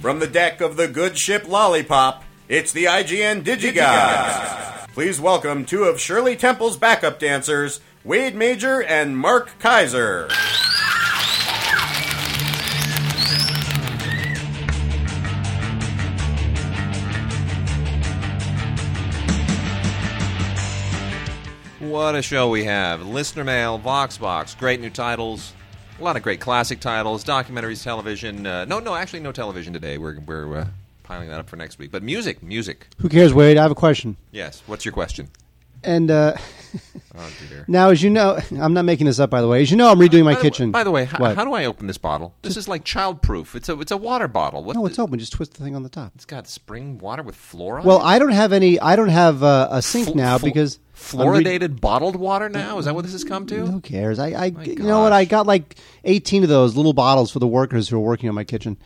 From the deck of the good ship Lollipop, it's the IGN Digi-Guys. Please welcome two of Shirley Temple's backup dancers, Wade Major and Mark Kaiser. What a show we have. Listener mail, Voxbox, great new titles, a lot of great classic titles, documentaries, television. No television today. We're piling that up for next week. But music. Who cares, Wade? I have a question. Yes. What's your question? And oh, dear. Now, as you know, I'm not making this up, by the way. As you know, I'm redoing my kitchen. How do I open this bottle? This is like childproof. It's a water bottle. It's open. Just twist the thing on the top. It's got spring water with fluoride. Well, I don't have a sink now because fluoridated bottled water now? Is that what this has come to? Who cares? You know what? I got like 18 of those little bottles for the workers who are working on my kitchen,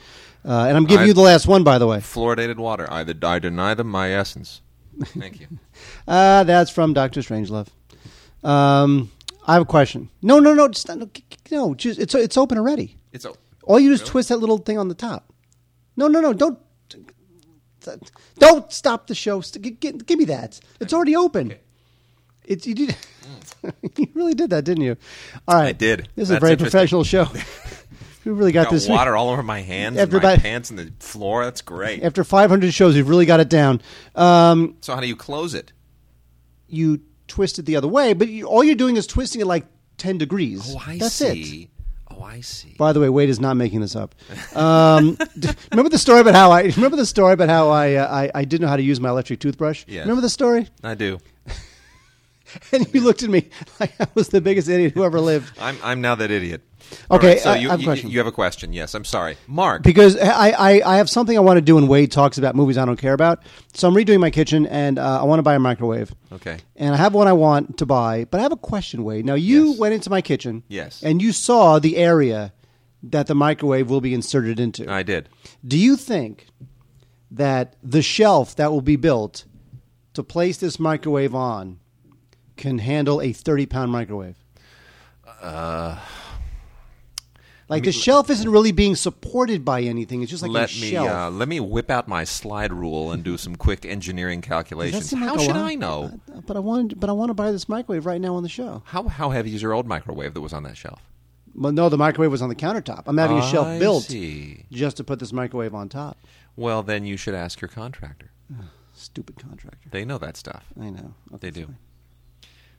and I'm giving you the last one, by the way. Fluoridated water. I deny them my essence. Thank you. That's from Dr. Strangelove. I have a question. No. Just, it's open already. It's open. All you do is twist that little thing on the top. No. Don't stop the show. Give me that. It's already open. Okay. You did. You really did that, didn't you? All right. I did. This is a very professional show. We've really got this water all over my hands and my pants and the floor. That's great. After 500 shows, you've really got it down. So how do you close it? You twist it the other way, but all you're doing is twisting it like 10 degrees. That's it. Oh, I see. By the way, Wade is not making this up. Remember the story about how I didn't know how to use my electric toothbrush? Yeah. Remember the story? I do. And you looked at me like I was the biggest idiot who ever lived. I'm now that idiot. Okay, right, so you have a question. Yes, I'm sorry. Mark. Because I have something I want to do when Wade talks about movies I don't care about. So I'm redoing my kitchen, and I want to buy a microwave. Okay. And I have one I want to buy, but I have a question, Wade. Now, you went into my kitchen. Yes. And you saw the area that the microwave will be inserted into. I did. Do you think that the shelf that will be built to place this microwave on can handle a 30-pound microwave? The shelf isn't really being supported by anything. It's just like a shelf. Let me whip out my slide rule and do some quick engineering calculations. How should I know? But I want to buy this microwave right now on the show. How heavy is your old microwave that was on that shelf? Well, no, the microwave was on the countertop. I'm having a shelf built just to put this microwave on top. Well, then you should ask your contractor. Oh, stupid contractor. They know that stuff. I know. Okay, they do. Fine.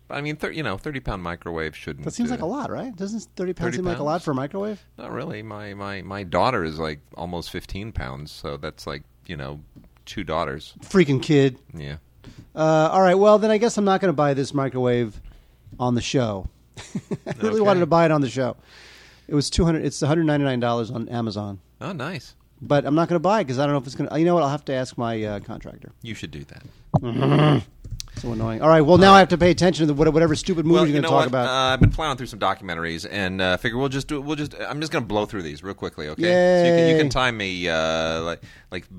I mean, 30-pound microwave shouldn't... That seems like a lot, right? Doesn't 30 pounds seem like a lot for a microwave? Not really. My daughter is like almost 15 pounds, so that's like, two daughters. Freaking kid. Yeah. All right, well, then I guess I'm not going to buy this microwave on the show. I really wanted to buy it on the show. It was It's $199 on Amazon. Oh, nice. But I'm not going to buy it because I don't know if it's going to... You know what? I'll have to ask my contractor. You should do that. Mm-hmm. So annoying. All right, well, now I have to pay attention to whatever stupid movie you're going to talk about. I've been plowing through some documentaries, and figure we'll just. I'm just going to blow through these real quickly, okay? Yay. So you can time me like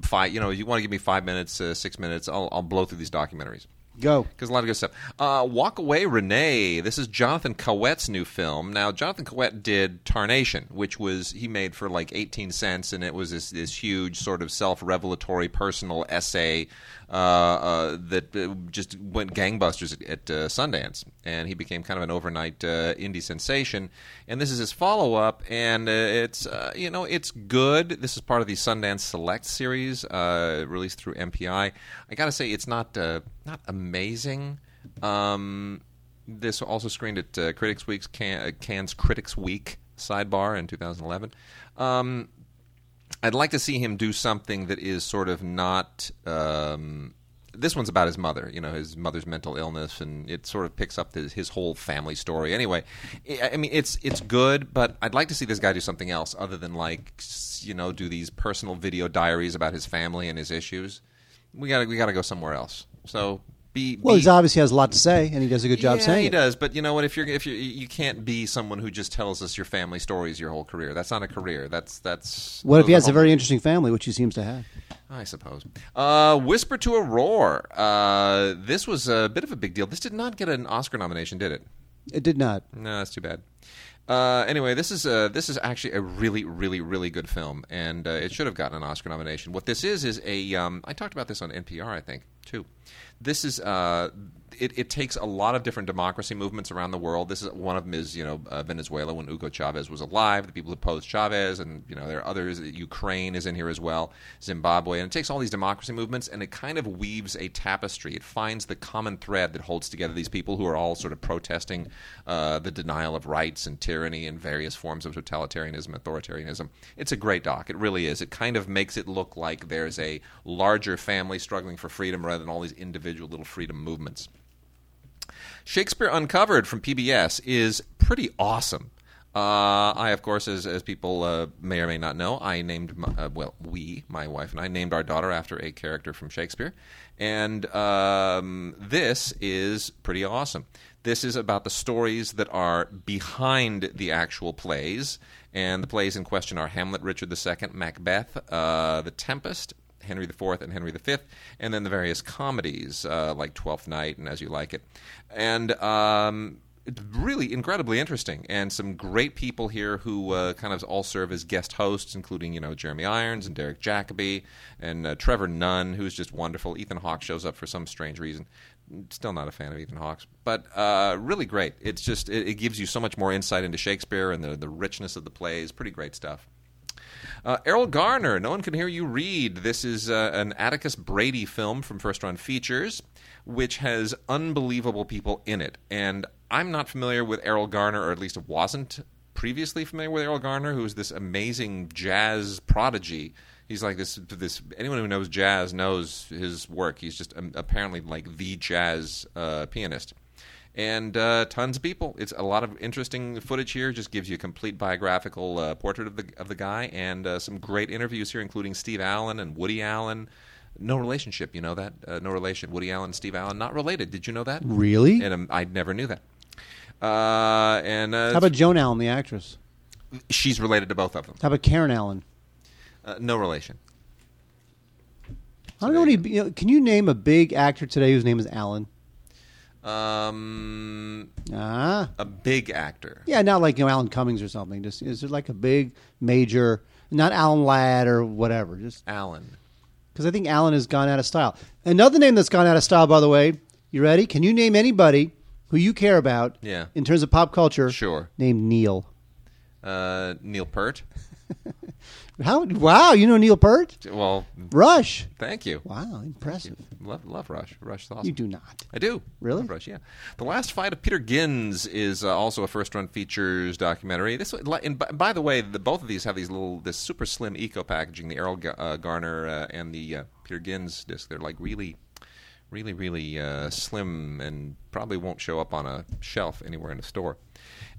five. You want to give me 5 minutes, 6 minutes. I'll blow through these documentaries. Go. Because a lot of good stuff. Walk Away, Renee. This is Jonathan Caouette's new film. Now, Jonathan Caouette did Tarnation, which was he made for like 18 cents, and it was this huge sort of self-revelatory personal essay that just went gangbusters at Sundance. And he became kind of an overnight indie sensation. And this is his follow-up, and it's good. This is part of the Sundance Select series released through MPI. I got to say, it's not amazing. This also screened at Cannes Critics Week sidebar in 2011. I'd like to see him do something that is sort of not... this one's about his mother, his mother's mental illness, and it sort of picks up his whole family story. Anyway, I mean, it's good, but I'd like to see this guy do something else other than, do these personal video diaries about his family and his issues. We gotta go somewhere else. So... he obviously has a lot to say, and he does a good job saying it. Yeah, he does. But you know what? If you you can't be someone who just tells us your family stories your whole career. That's not a career. That's. What if he has a very interesting family, which he seems to have? I suppose. Whisper to a Roar. This was a bit of a big deal. This did not get an Oscar nomination, did it? It did not. No, that's too bad. Anyway, this is actually a really, really, really good film, and it should have gotten an Oscar nomination. What this is a I talked about this on NPR, I think, too. This is it takes a lot of different democracy movements around the world. This is one of them is Venezuela when Hugo Chavez was alive, the people who opposed Chavez, and there are others. Ukraine is in here as well, Zimbabwe, and it takes all these democracy movements and it kind of weaves a tapestry. It finds the common thread that holds together these people who are all sort of protesting the denial of rights and tyranny and various forms of totalitarianism, authoritarianism. It's a great doc. It really is. It kind of makes it look like there's a larger family struggling for freedom rather than all these individual little freedom movements. Shakespeare Uncovered from PBS is pretty awesome. I, of course, as people may or may not know, I named my wife and I named our daughter after a character from Shakespeare, and this is pretty awesome. This is about the stories that are behind the actual plays, and the plays in question are Hamlet, Richard II, Macbeth, The Tempest, Henry IV and Henry V, and then the various comedies like Twelfth Night and As You Like It. And it's really incredibly interesting, and some great people here who kind of all serve as guest hosts, including, Jeremy Irons and Derek Jacobi and Trevor Nunn, who's just wonderful. Ethan Hawke shows up for some strange reason. Still not a fan of Ethan Hawke, but really great. It's just it gives you so much more insight into Shakespeare and the richness of the plays. Pretty great stuff. Errol Garner, No One Can Hear You Read. This is an Atticus Brady film from First Run Features, which has unbelievable people in it. And I'm not familiar with Errol Garner, or at least wasn't previously familiar with Errol Garner, who is this amazing jazz prodigy. He's like this. Anyone who knows jazz knows his work. He's just apparently like the jazz pianist. And tons of people. It's a lot of interesting footage here. Just gives you a complete biographical portrait of the guy, and some great interviews here, including Steve Allen and Woody Allen. No relationship, you know that? No relation. Woody Allen, Steve Allen, not related. Did you know that? Really? And I never knew that. How about Joan Allen, the actress? She's related to both of them. How about Karen Allen? No relation. I don't know any. Can you name a big actor today whose name is Allen? A big actor. Yeah, not like Alan Cummings or something. Just is it like a big major? Not Alan Ladd or whatever. Just Alan, because I think Alan has gone out of style. Another name that's gone out of style, by the way. You ready? Can you name anybody who you care about? Yeah. In terms of pop culture, sure. Name Neil. Neil Peart. How? Wow, you know Neil Peart? Well, Rush. Thank you. Wow, impressive. You. Love Rush. Rush is awesome. You do not. I do. Really? Love Rush, yeah. The Last Fight of Peter Gins is also a First Run Features documentary. This, and by the way, both of these have these little, this super slim eco packaging. The Errol Garner and the Peter Gins disc. They're like really, really, really slim and probably won't show up on a shelf anywhere in a store.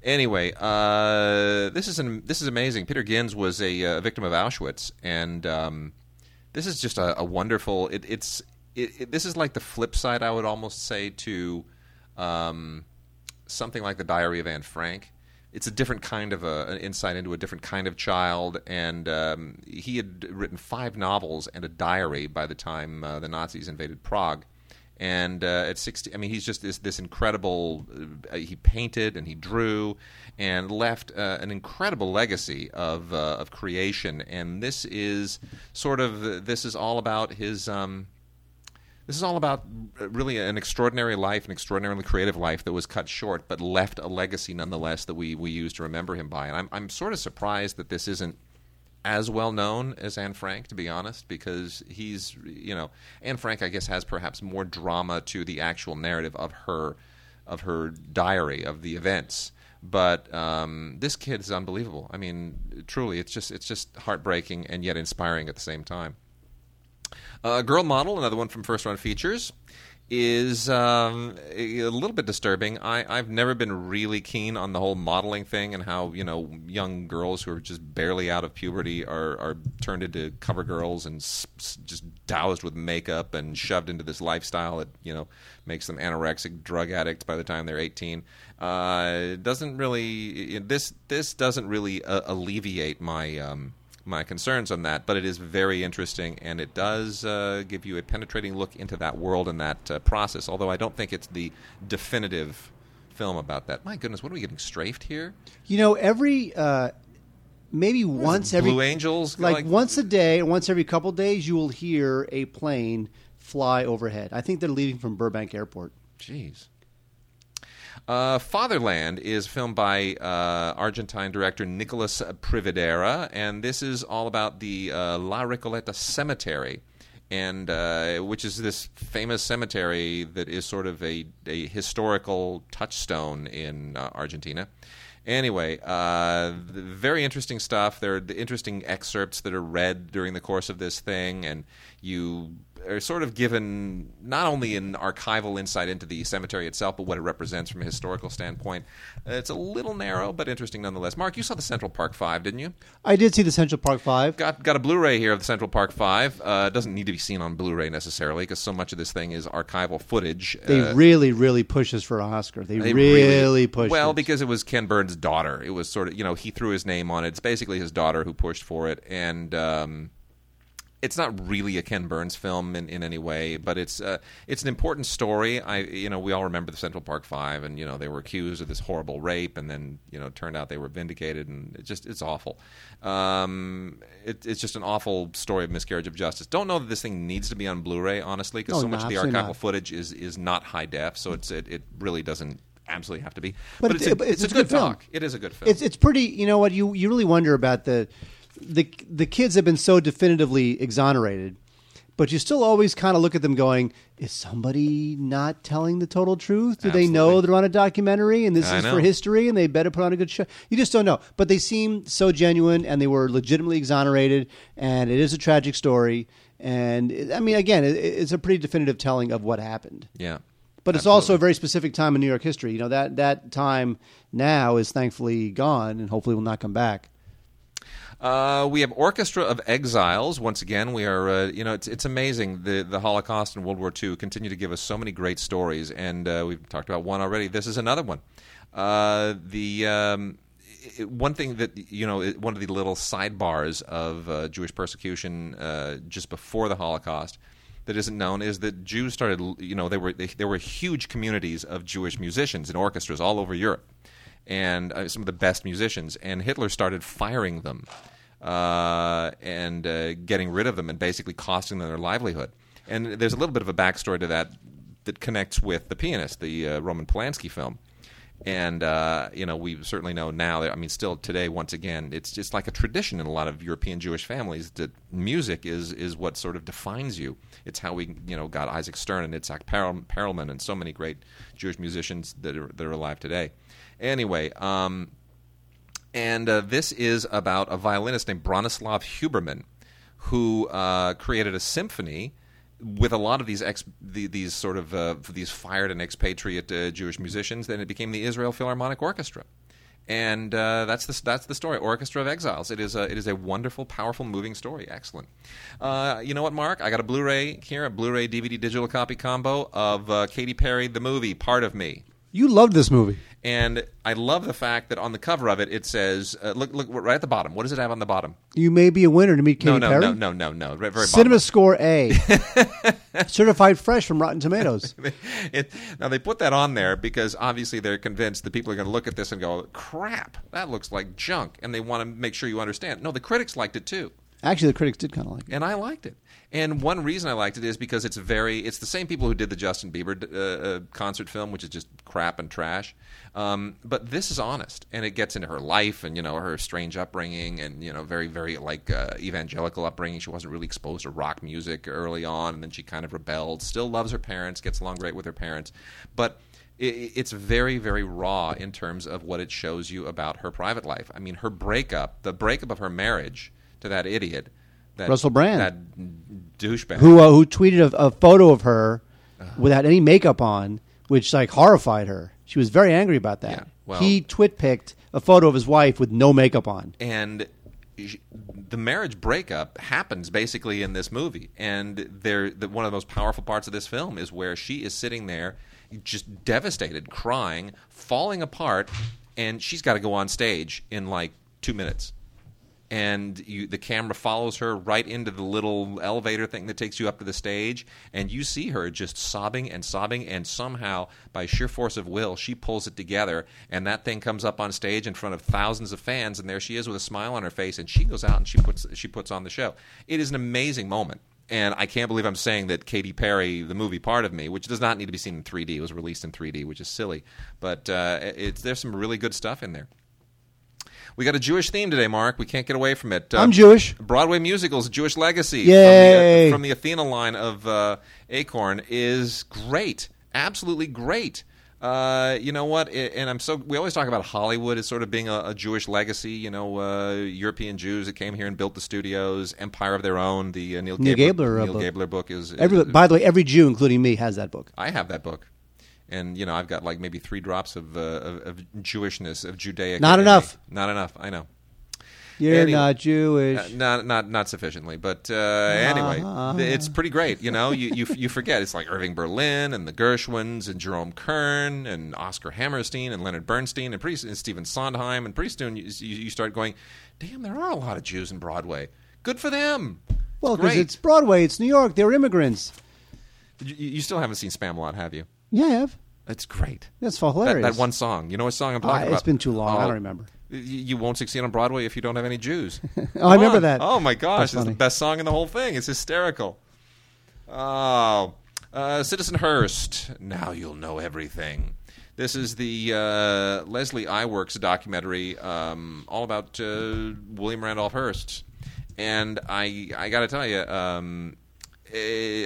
Anyway, this is amazing. Peter Gins was a victim of Auschwitz, and this is just a wonderful. This is like the flip side, I would almost say, to something like The Diary of Anne Frank. It's a different kind of an insight into a different kind of child, and he had written 5 novels and a diary by the time the Nazis invaded Prague. And at 60, I mean, he's just this incredible. He painted and he drew, and left an incredible legacy of creation. And this is sort of this is all about really an extraordinary life, an extraordinarily creative life that was cut short, but left a legacy nonetheless that we use to remember him by. And I'm sort of surprised that this isn't as well known as Anne Frank, to be honest, because he's, Anne Frank, I guess, has perhaps more drama to the actual narrative of her diary of the events. But this kid is unbelievable. I mean, truly, it's just heartbreaking and yet inspiring at the same time. Girl Model, another one from First Run Features, is a little bit disturbing. I've never been really keen on the whole modeling thing and how young girls who are just barely out of puberty are turned into cover girls and just doused with makeup and shoved into this lifestyle that makes them anorexic drug addicts by the time they're 18. It doesn't really this doesn't really alleviate my concerns on that, but it is very interesting, and it does give you a penetrating look into that world and that process, although I don't think it's the definitive film about that. My goodness, what are we getting strafed here? You know, every maybe once every Blue Angels, like once a day, once every couple days, you will hear a plane fly overhead. I think they're leaving from Burbank Airport. Jeez. Fatherland is filmed by Argentine director Nicolas Prividera, and this is all about the La Recoleta Cemetery, and which is this famous cemetery that is sort of a historical touchstone in Argentina. Anyway, very interesting stuff. There are interesting excerpts that are read during the course of this thing, and you are sort of given not only an archival insight into the cemetery itself, but what it represents from a historical standpoint. It's a little narrow, but interesting nonetheless. Mark, you saw the Central Park Five, didn't you? I did see the Central Park Five. Got a Blu-ray here of the Central Park Five. It doesn't need to be seen on Blu-ray necessarily, because so much of this thing is archival footage. They really, really push us for an Oscar. They really push us. Well, because it was Ken Burns' daughter. It was sort of, you know, he threw his name on it. It's basically his daughter who pushed for it, and it's not really a Ken Burns film in any way, but it's an important story. We all remember the Central Park Five, and you know they were accused of this horrible rape, and then you know turned out they were vindicated, and it's awful. It's just an awful story of miscarriage of justice. Don't know that this thing needs to be on Blu-ray, honestly, because so much of the archival footage is not high def, so it really doesn't absolutely have to be. But it's a good film. It is a good film. It's pretty. You know what? You really wonder about the kids have been so definitively exonerated, but you still always kind of look at them going, is somebody not telling the total truth? Do they know they're on a documentary and this is for history and they better put on a good show? You just don't know. But they seem so genuine, and they were legitimately exonerated, and it is a tragic story. And it's a pretty definitive telling of what happened. Yeah. But it's also a very specific time in New York history. You know, that time now is thankfully gone and hopefully will not come back. We have Orchestra of Exiles. Once again, we are, it's amazing. The Holocaust and World War II continue to give us so many great stories, and we've talked about one already. This is another one. One thing that, you know, one of the little sidebars of Jewish persecution just before the Holocaust that isn't known is that Jews started, you know, there were huge communities of Jewish musicians in orchestras all over Europe, and some of the best musicians, and Hitler started firing them and getting rid of them and basically costing them their livelihood. And there's a little bit of a backstory to that connects with The Pianist, the Roman Polanski film. And, we certainly know now that, still today, once again, it's just like a tradition in a lot of European Jewish families that music is what sort of defines you. It's how we, got Isaac Stern and Itzhak Perelman and so many great Jewish musicians that are alive today. Anyway, this is about a violinist named Bronislaw Huberman, who created a symphony with a lot of these fired and expatriate Jewish musicians. Then it became the Israel Philharmonic Orchestra, and that's the story. Orchestra of Exiles. It is a wonderful, powerful, moving story. Excellent. You know what, Mark? I got a Blu-ray here, a Blu-ray DVD digital copy combo of Katy Perry, the movie Part of Me. You loved this movie. And I love the fact that on the cover of it, it says, look, right at the bottom. What does it have on the bottom? You may be a winner to meet Katy Perry. No. Very bottom. Cinema Score A. Certified fresh from Rotten Tomatoes. Now, they put that on there because obviously they're convinced that people are going to look at this and go, crap, that looks like junk. And they want to make sure you understand. No, the critics liked it too. Actually, the critics did kind of like it. And I liked it. And one reason I liked it is because it's the same people who did the Justin Bieber concert film, which is just crap and trash. But this is honest, and it gets into her life and, her strange upbringing and, very, very, evangelical upbringing. She wasn't really exposed to rock music early on, and then she kind of rebelled. Still loves her parents, gets along great with her parents. But it's very, very raw in terms of what it shows you about her private life. I mean, her breakup, the breakup of her marriage to that idiot, Russell Brand, that douchebag, who tweeted a photo of her without any makeup on, which horrified her. She was very angry about that. Yeah, well, he twit-picked a photo of his wife with no makeup on, and the marriage breakup happens basically in this movie. And one of the most powerful parts of this film is where she is sitting there, just devastated, crying, falling apart, and she's got to go on stage in 2 minutes. and the camera follows her right into the little elevator thing that takes you up to the stage, and you see her just sobbing and sobbing, and somehow, by sheer force of will, she pulls it together, and that thing comes up on stage in front of thousands of fans, and there she is with a smile on her face, and she goes out and she puts on the show. It is an amazing moment. And I can't believe I'm saying that Katy Perry, the movie Part of Me, which does not need to be seen in 3D, was released in 3D, which is silly. But there's some really good stuff in there. We got a Jewish theme today, Mark. We can't get away from it. I'm Jewish. Broadway musicals, Jewish Legacy, yay, from the Athena line of Acorn, is great. Absolutely great. You know what? We always talk about Hollywood as sort of being a Jewish legacy. You know, European Jews that came here and built the studios, empire of their own. The Neil Gabler book is by the way, every Jew, including me, has that book. I have that book, and you know, I've got like maybe 3 drops of Jewishness, of Judaic. Not enough. I know. You're not Jewish. Not sufficiently, but anyway, it's pretty great. You know, you forget. It's like Irving Berlin and the Gershwins and Jerome Kern and Oscar Hammerstein and Leonard Bernstein and Stephen Sondheim, and pretty soon you start going, damn, there are a lot of Jews in Broadway. Good for them. Well, because it's Broadway. It's New York. They're immigrants. You still haven't seen Spamalot, have you? Yeah, I have. It's great. That's hilarious. That one song. You know what song I'm talking about? It's been too long. I don't remember. You won't succeed on Broadway if you don't have any Jews. I remember that. Oh, my gosh. It's the best song in the whole thing. It's hysterical. Oh. Citizen Hearst. Now you'll know everything. This is the Leslie Iwerks documentary all about William Randolph Hearst. And I got to tell you,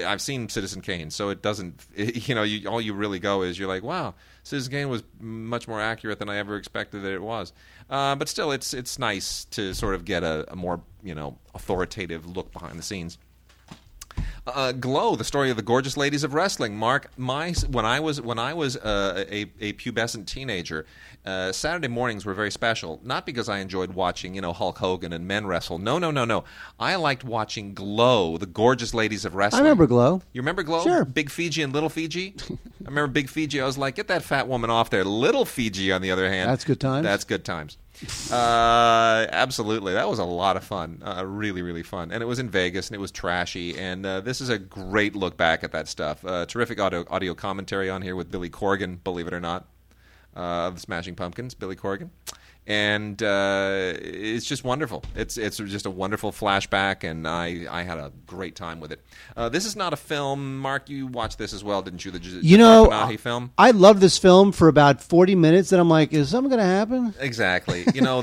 I've seen Citizen Kane, so it doesn't, you know, all you really go is you're like, wow, Citizen Kane was much more accurate than I ever expected that it was. But still, it's nice to sort of get a more, you know, authoritative look behind the scenes. Glow, the story of the gorgeous ladies of wrestling. Mark, when I was a pubescent teenager, Saturday mornings were very special. Not because I enjoyed watching, you know, Hulk Hogan and men wrestle. No. I liked watching Glow, the gorgeous ladies of wrestling. I remember Glow. You remember Glow? Sure. Big Fiji and Little Fiji. I remember Big Fiji. I was like, get that fat woman off there. Little Fiji, on the other hand. That's good times. Absolutely. That was a lot of fun. Really, really fun. And it was in Vegas, and it was trashy. And this is a great look back at that stuff. Terrific audio commentary on here with Billy Corgan, believe it or not, of the Smashing Pumpkins, Billy Corgan. And it's just wonderful. It's just a wonderful flashback, and I had a great time with it. This is not a film. Mark, you watched this as well, didn't you? The Panahi film. I loved this film for about 40 minutes, and I'm like, is something going to happen? Exactly. You know,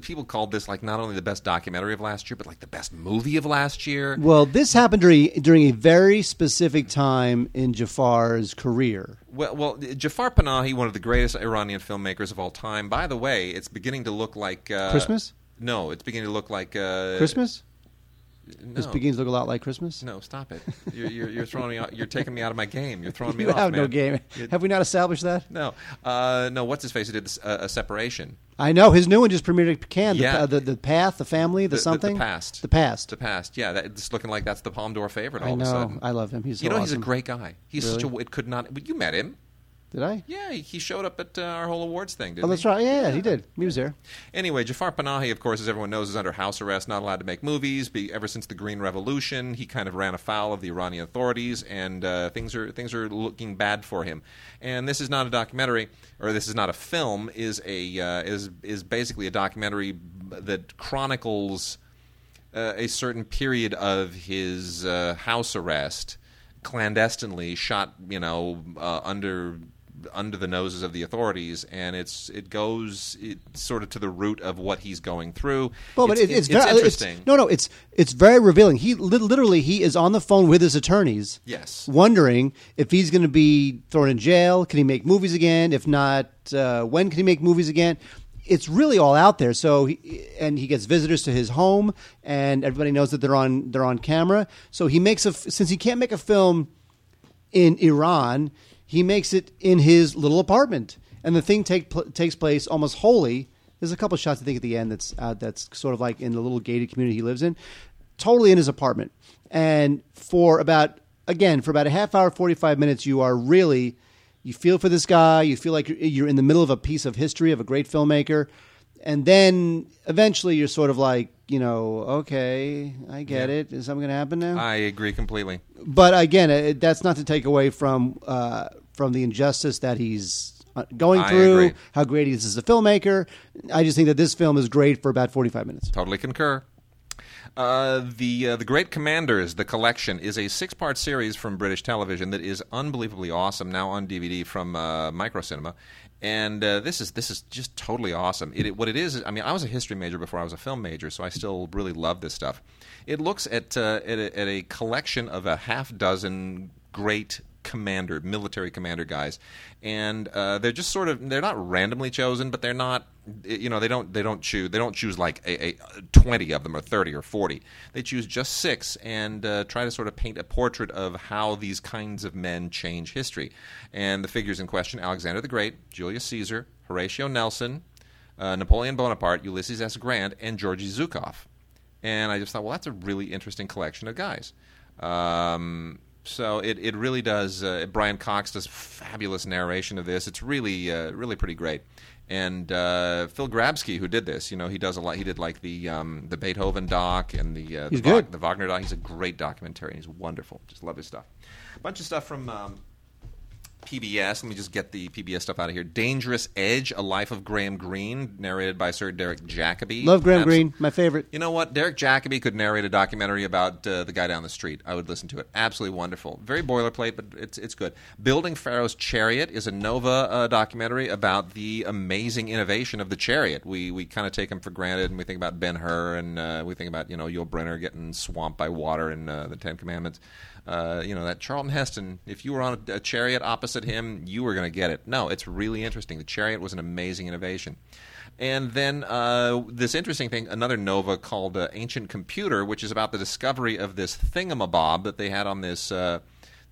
people called this like not only the best documentary of last year, but like the best movie of last year. Well, this happened during a very specific time in Jafar's career. Well, Jafar Panahi, one of the greatest Iranian filmmakers of all time. By the way, it's beginning to look like... Christmas? No, it's beginning to look like... Christmas? No. This begins to look a lot like Christmas? No, stop it. You're throwing me out. You're taking me out of my game. You're throwing me off, man. You have no game. Have we not established that? No. No, what's-his-face who did this, A Separation? I know. His new one just premiered at Cannes. Yeah. The Path, The Family, the something. The Past. Yeah, it's looking like that's the Palme d'Or favorite all of a sudden. I love him. He's so awesome. He's a great guy. He's really? You met him. Did I? Yeah, he showed up at our whole awards thing, didn't he? Oh, that's right. Yeah, he did. He was there. Anyway, Jafar Panahi, of course, as everyone knows, is under house arrest, not allowed to make movies. Ever since the Green Revolution, he kind of ran afoul of the Iranian authorities, and things are looking bad for him. And this is not a documentary, or this is not a film, is basically a documentary that chronicles a certain period of his house arrest, clandestinely shot, you know, under the noses of the authorities, and it goes sort of to the root of what he's going through. Well, it's interesting. It's very revealing. He literally is on the phone with his attorneys, yes, wondering if he's going to be thrown in jail. Can he make movies again? If not, when can he make movies again? It's really all out there. So he gets visitors to his home, and everybody knows that they're on camera. So he makes since he can't make a film in Iran, he makes it in his little apartment, and the thing takes place almost wholly. There's a couple shots I think at the end that's sort of like in the little gated community he lives in, totally in his apartment. And for about a half hour, 45 minutes, you feel for this guy. You feel like you're in the middle of a piece of history of a great filmmaker, And then eventually you're sort of like, you know, okay, I get it. Is something going to happen now? I agree completely. But again, that's not to take away from the injustice that he's going through, how great he is as a filmmaker. I just think that this film is great for about 45 minutes. Totally concur. The Great Commanders, The Collection, is a six-part series from British television that is unbelievably awesome, now on DVD from Microcinema. And this is just totally awesome. What it is, I mean, I was a history major before I was a film major, so I still really love this stuff. It looks at a collection of a half dozen great military commander guys, and they're just sort of, they're not randomly chosen, but they're not, you know, they don't choose like a 20 of them or 30 or 40. They choose just six and try to sort of paint a portrait of how these kinds of men change history. And the figures in question: Alexander the Great, Julius Caesar, Horatio Nelson, Napoleon Bonaparte, Ulysses S. Grant, and Georgy Zhukov. And I just thought, well, that's a really interesting collection of guys. So it really does. Brian Cox does fabulous narration of this. It's really really pretty great. And Phil Grabsky, who did this, you know, he does a lot. He did like the Beethoven doc and the Wagner doc. He's a great documentarian. He's wonderful. Just love his stuff. A bunch of stuff from PBS. Let me just get the PBS stuff out of here. Dangerous Edge, A Life of Graham Greene, narrated by Sir Derek Jacobi. Love Graham Greene, my favorite. You know what? Derek Jacobi could narrate a documentary about the guy down the street. I would listen to it. Absolutely wonderful. Very boilerplate, but it's good. Building Pharaoh's Chariot is a Nova documentary about the amazing innovation of the chariot. We kind of take him for granted, and we think about Ben-Hur, and we think about, you know, Yul Brynner getting swamped by water in the Ten Commandments. You know, that Charlton Heston, if you were on a chariot opposite him, you were going to get it. No, it's really interesting. The chariot was an amazing innovation. And then this interesting thing, another Nova called Ancient Computer, which is about the discovery of this thingamabob that they had on this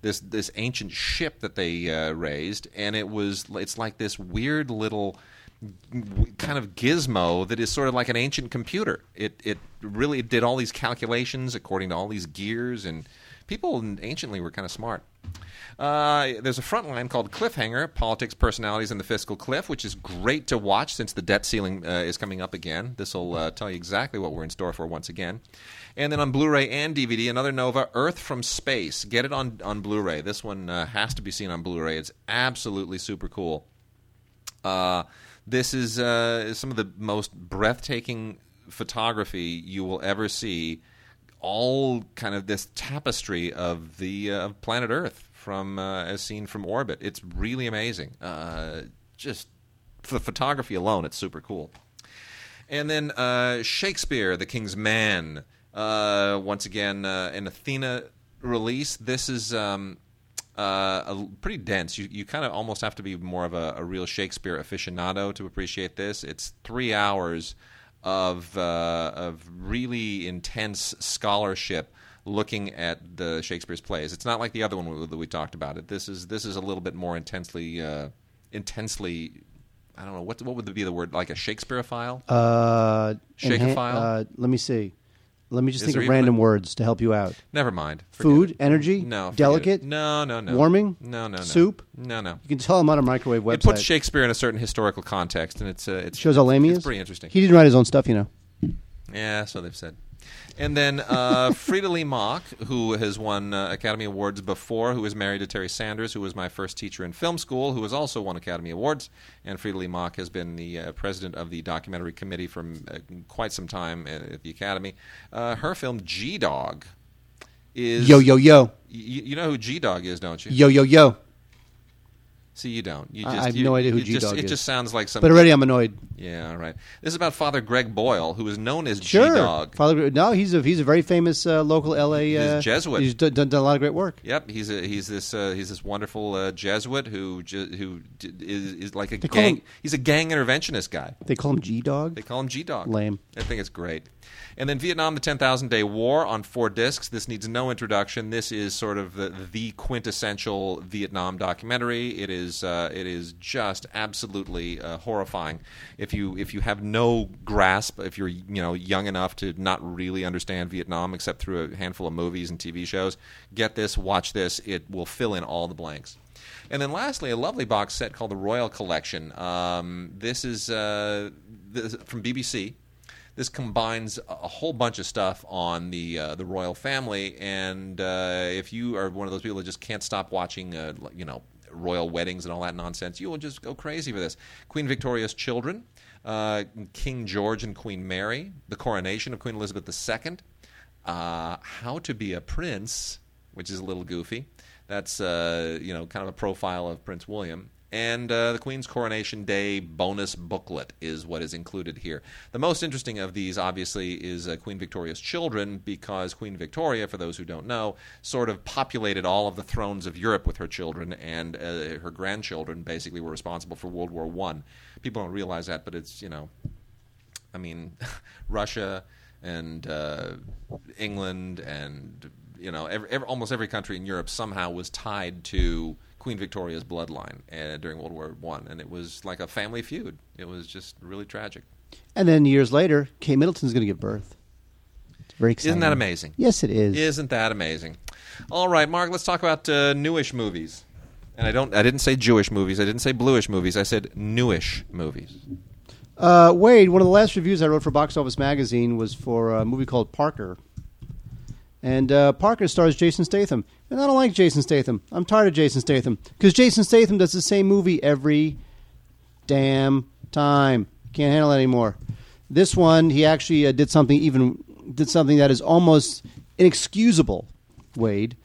this ancient ship that they raised. And it's like this weird little kind of gizmo that is sort of like an ancient computer. It really did all these calculations according to all these gears, and people anciently were kind of smart. There's a front line called Cliffhanger, Politics, Personalities, and the Fiscal Cliff, which is great to watch since the debt ceiling is coming up again. This will tell you exactly what we're in store for once again. And then on Blu-ray and DVD, another Nova, Earth from Space. Get it on Blu-ray. This one has to be seen on Blu-ray. It's absolutely super cool. This is some of the most breathtaking photography you will ever see. All kind of this tapestry of the planet Earth from as seen from orbit. It's really amazing. Just for the photography alone, it's super cool. And then Shakespeare, The King's Man. Once again, an Athena release. This is pretty dense. You kind of almost have to be more of a real Shakespeare aficionado to appreciate this. It's 3 hours of really intense scholarship looking at the Shakespeare's plays. It's not like the other one that we talked about. This is a little bit more intensely. I don't know what would be the word, like a Shakespeareophile. Shakeophile. Let me see. Let me just think of random words to help you out. Never mind. Food, energy, no, delicate, no, warming, no, soup, no. You can tell them on a microwave website. It puts Shakespeare in a certain historical context, and it shows how lame he is. It's pretty interesting. He didn't write his own stuff, you know. Yeah, so they've said. And then Frida Lee Mock, who has won Academy Awards before, who is married to Terry Sanders, who was my first teacher in film school, who has also won Academy Awards. And Frida Lee Mock has been the president of the documentary committee for quite some time at the Academy. Her film G-Dog is... Yo, yo, yo. You know who G-Dog is, don't you? Yo, yo, yo. See, you don't. I have no idea who G-Dog is. It just sounds like something. But already I'm annoyed. Yeah, all right. This is about Father Greg Boyle, who is known as G-Dog. Father, no, he's a very famous local L.A. He's Jesuit. He's done a lot of great work. Yep, he's this wonderful Jesuit who is like a gang. He's a gang interventionist guy. They call him G-Dog? They call him G-Dog. Lame. I think it's great. And then Vietnam, the 10,000-Day War on 4 discs. This needs no introduction. This is sort of the quintessential Vietnam documentary. It is just absolutely horrifying. If you have no grasp, if you're, you know, young enough to not really understand Vietnam except through a handful of movies and TV shows, get this, watch this. It will fill in all the blanks. And then lastly, a lovely box set called the Royal Collection. This is from BBC. This combines a whole bunch of stuff on the royal family, and if you are one of those people that just can't stop watching, royal weddings and all that nonsense, you will just go crazy for this. Queen Victoria's Children, King George and Queen Mary, the coronation of Queen Elizabeth II, How to Be a Prince, which is a little goofy. That's kind of a profile of Prince William. And the Queen's Coronation Day bonus booklet is what is included here. The most interesting of these, obviously, is Queen Victoria's Children, because Queen Victoria, for those who don't know, sort of populated all of the thrones of Europe with her children, and her grandchildren basically were responsible for World War I. People don't realize that, but it's, Russia and England and, almost every country in Europe somehow was tied to Queen Victoria's bloodline during World War I, and it was like a family feud. It was just really tragic. And then years later, Kate Middleton's going to give birth. It's very exciting. Isn't that amazing? Yes, it is. Isn't that amazing? All right, Mark, let's talk about newish movies. And I didn't say Jewish movies. I didn't say bluish movies. I said newish movies. Wade, one of the last reviews I wrote for Box Office Magazine was for a movie called Parker. And Parker stars Jason Statham. And I don't like Jason Statham. I'm tired of Jason Statham. Because Jason Statham does the same movie every damn time. Can't handle it anymore. This one, he actually did something that is almost inexcusable, Wade,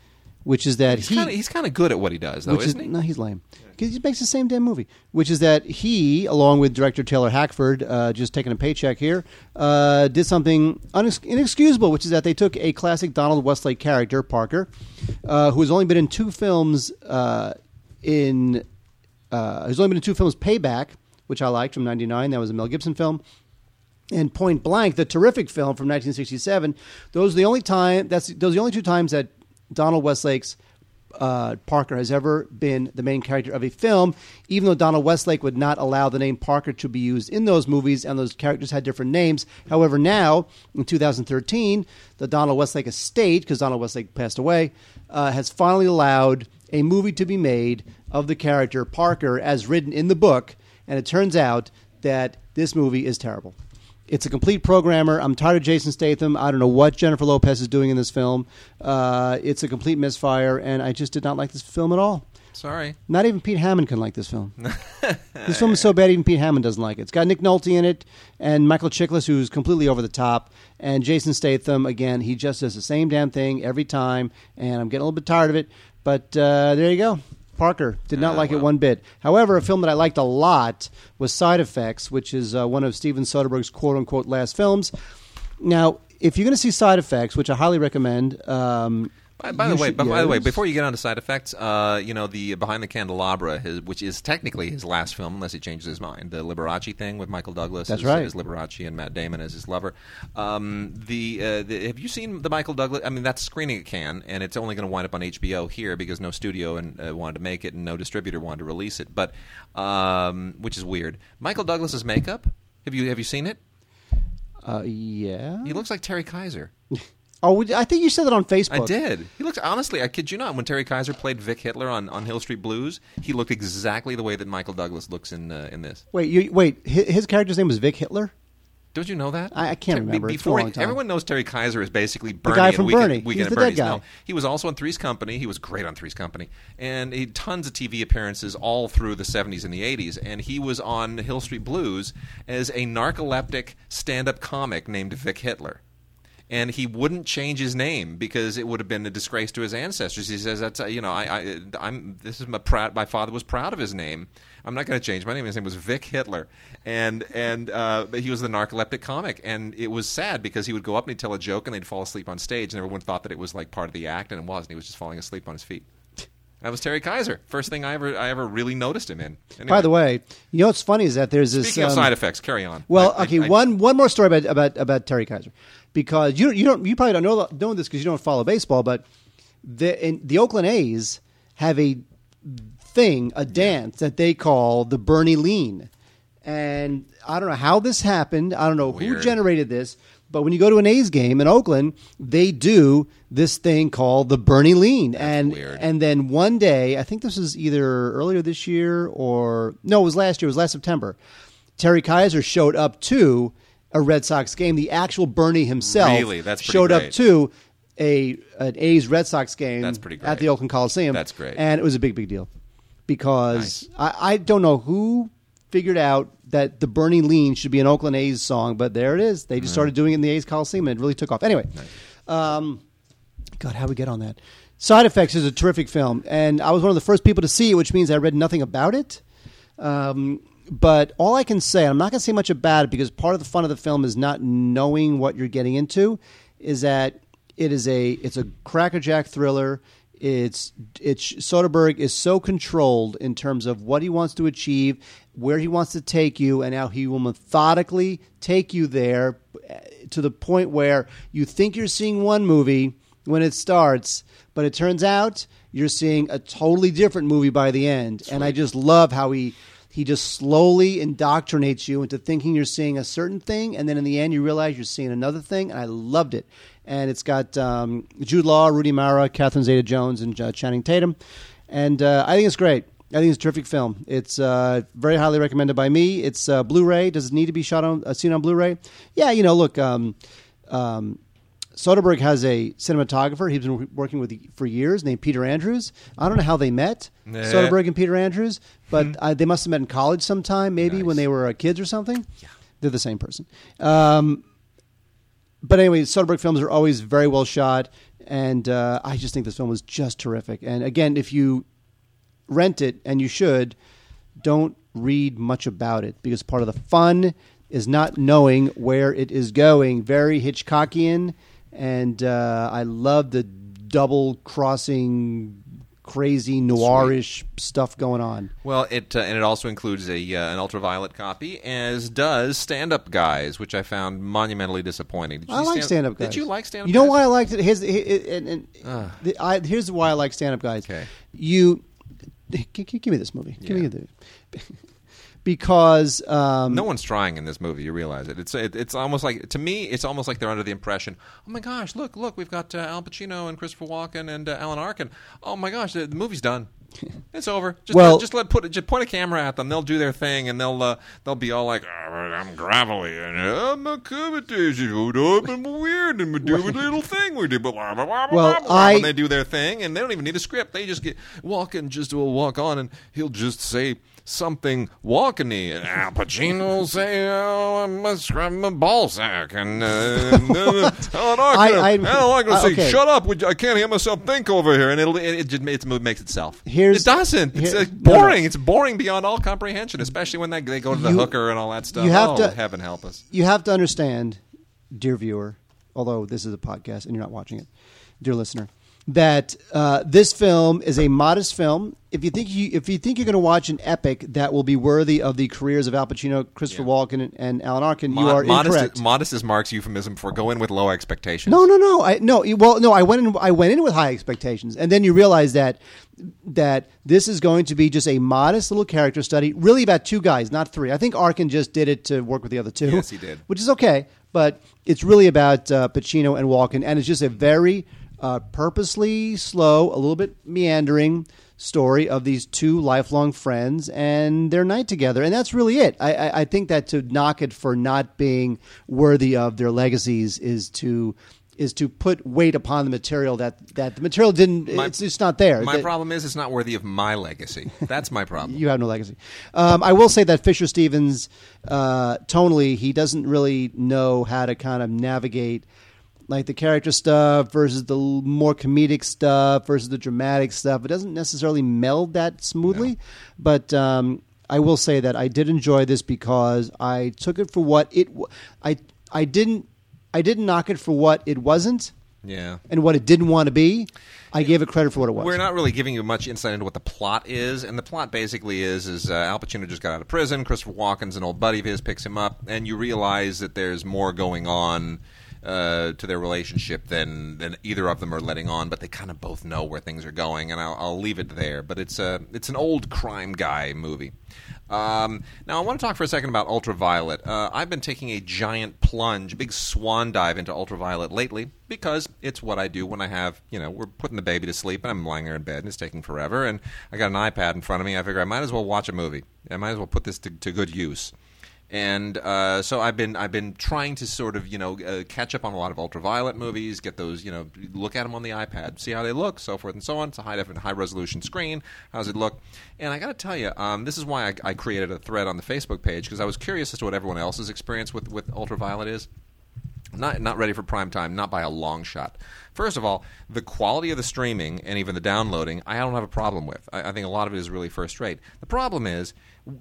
which is that he's kind of good at what he does, though, isn't he? No, he's lame. Because he makes the same damn movie. Which is that he, along with director Taylor Hackford, just taking a paycheck here, did something inexcusable, which is that they took a classic Donald Westlake character, Parker, who has only been in two films, Payback, which I liked, from 1999. That was a Mel Gibson film. And Point Blank, the terrific film from 1967. Those are the only two times that Donald Westlake's Parker has ever been the main character of a film, even though Donald Westlake would not allow the name Parker to be used in those movies, and those characters had different names. However, now, in 2013, the Donald Westlake estate, because Donald Westlake passed away, has finally allowed a movie to be made of the character Parker as written in the book, and it turns out that this movie is terrible. It's a complete programmer. I'm tired of Jason Statham. I don't know what Jennifer Lopez is doing in this film. It's a complete misfire, and I just did not like this film at all. Sorry. Not even Pete Hammond can like this film. This film is so bad, even Pete Hammond doesn't like it. It's got Nick Nolte in it, and Michael Chiklis, who's completely over the top, and Jason Statham, again, he just does the same damn thing every time, and I'm getting a little bit tired of it. But there you go. Parker. Did not like it one bit. However, a film that I liked a lot was Side Effects, which is one of Steven Soderbergh's quote-unquote last films. Now, if you're going to see Side Effects, which I highly recommend... By the way, before you get on to Side Effects, the Behind the Candelabra, which is technically his last film, unless he changes his mind, the Liberace thing with Michael Douglas as Liberace and Matt Damon as his lover. Have you seen the Michael Douglas? I mean, that's screening at Cannes, and it's only going to wind up on HBO here because no studio wanted to make it and no distributor wanted to release it, but which is weird. Michael Douglas's makeup, have you seen it? Yeah. He looks like Terry Kaiser. Oh, I think you said that on Facebook. I did. He looks, honestly, I kid you not, when Terry Kaiser played Vic Hitler on Hill Street Blues, he looked exactly the way that Michael Douglas looks in this. Wait, his character's name was Vic Hitler? Don't you know that? I can't remember. Everyone knows Terry Kaiser is basically Bernie. The guy from Weekend, Bernie. Weekend He's the dead guy. No, he was also on Three's Company. He was great on Three's Company. And he had tons of TV appearances all through the 70s and the 80s. And he was on Hill Street Blues as a narcoleptic stand-up comic named Vic Hitler. And he wouldn't change his name because it would have been a disgrace to his ancestors. He says, "That's my father was proud of his name. I'm not going to change my name." His name was Vic Hitler, and he was the narcoleptic comic, and it was sad because he would go up and he'd tell a joke and they'd fall asleep on stage, and everyone thought that it was like part of the act, and it wasn't. He was just falling asleep on his feet. That was Terry Kaiser. First thing I ever really noticed him in. Anyway. By the way, you know what's funny is that there's this... Speaking of Side Effects, carry on. Well, one more story about Terry Kaiser. Because you probably don't know this because you don't follow baseball, but the Oakland A's have a dance that they call the Bernie Lean. And I don't know how this happened. I don't know who generated this. But when you go to an A's game in Oakland, they do this thing called the Bernie Lean. And then one day, I think this was either earlier this year or – no, it was last year. It was last September. Terry Kaiser showed up to a Red Sox game. The actual Bernie himself showed up to an A's-Red Sox game at the Oakland Coliseum. That's great. And it was a big, big deal because I don't know who – figured out that the Bernie Lean should be an Oakland A's song, but there it is. They just started doing it in the A's Coliseum, and it really took off. Anyway, God, how we get on that? Side Effects is a terrific film, and I was one of the first people to see it, which means I read nothing about it. But all I can say, I'm not going to say much about it because part of the fun of the film is not knowing what you're getting into, is that it's a crackerjack thriller. It's Soderbergh is so controlled in terms of what he wants to achieve, where he wants to take you, and how he will methodically take you there to the point where you think you're seeing one movie when it starts, but it turns out you're seeing a totally different movie by the end. Sweet. And I just love how he just slowly indoctrinates you into thinking you're seeing a certain thing, and then in the end you realize you're seeing another thing, and I loved it. And it's got Jude Law, Rooney Mara, Catherine Zeta-Jones, and Channing Tatum. And I think it's great. I think it's a terrific film. It's very highly recommended by me. It's Blu-ray. Does it need to be seen on Blu-ray? Yeah, you know, look, Soderbergh has a cinematographer he's been working with for years named Peter Andrews. I don't know how they met, Soderbergh and Peter Andrews, but they must have met in college sometime, maybe when they were kids or something. Yeah. They're the same person. But anyway, Soderbergh films are always very well shot, and I just think this film was just terrific. And again, if you rent it, and you should, don't read much about it, because part of the fun is not knowing where it is going. Very Hitchcockian, and I love the double-crossing, crazy noirish stuff going on. Well, it and it also includes an ultraviolet copy, as does Stand Up Guys, which I found monumentally disappointing. I like Stand Up Guys. Did you like Stand Up Guys? You know why I liked it? Here's why I like Stand Up Guys. Okay. Give me this movie. Give me the because no one's trying in this movie. You realize it. It's almost like, to me, it's almost like they're under the impression, oh my gosh, look, we've got Al Pacino and Christopher Walken and Alan Arkin. Oh my gosh, the movie's done. It's over. Just point a camera at them. They'll do their thing, and they'll be all like, "I'm gravelly and I'm a cavity, I'm weird, and we do a little thing we do." Blah blah blah blah blah. And they do their thing, and they don't even need a script. They just will walk on, and he'll just say something Walken-y. And Al Pacino say, "Oh, I must grab my ballsack," and Alan Arkin say, "Shut up! I can't hear myself think over here," and it makes itself. It doesn't. It's boring. No. It's boring beyond all comprehension, especially when they go to the hooker and all that stuff. Heaven help us. You have to understand, dear viewer, although this is a podcast and you're not watching it, dear listener, that this film is a modest film. If you think you're going to watch an epic that will be worthy of the careers of Al Pacino, Christopher Walken, and Alan Arkin, you are incorrect. Modest is Mark's euphemism for go in with low expectations. No. I went in with high expectations, and then you realize that this is going to be just a modest little character study, really about two guys, not three. I think Arkin just did it to work with the other two. Yes, he did, which is okay, but it's really about Pacino and Walken, and it's just a very purposely slow, a little bit meandering story of these two lifelong friends and their night together, and that's really it. I think that to knock it for not being worthy of their legacies is to put weight upon the material that the material didn't. It's not there. My problem is it's not worthy of my legacy. That's my problem. You have no legacy. I will say that Fisher Stevens, tonally, he doesn't really know how to kind of navigate, like, the character stuff versus the more comedic stuff versus the dramatic stuff. It doesn't necessarily meld that smoothly. No. But I will say that I did enjoy this because I took it for what it was. I didn't knock it for what it wasn't. Yeah, and what it didn't want to be. I gave it credit for what it was. We're not really giving you much insight into what the plot is, and the plot basically is Al Pacino just got out of prison. Christopher Walken's an old buddy of his, picks him up, and you realize that there's more going on to their relationship than either of them are letting on, but they kind of both know where things are going, and I'll leave it there. But it's an old crime guy movie. Now I want to talk for a second about Ultraviolet. I've been taking a giant plunge, big swan dive into Ultraviolet lately because it's what I do when I have, we're putting the baby to sleep and I'm lying there in bed and it's taking forever and I got an iPad in front of me. I figure I might as well watch a movie. I might as well put this to good use. And so I've been trying to sort of catch up on a lot of Ultraviolet movies, get those look at them on the iPad, see how they look, so forth and so on. It's a high resolution screen. How's it look? And I got to tell you, this is why I created a thread on the Facebook page because I was curious as to what everyone else's experience with Ultraviolet is. Not ready for prime time, not by a long shot. First of all, the quality of the streaming and even the downloading, I don't have a problem with. I think a lot of it is really first rate. The problem is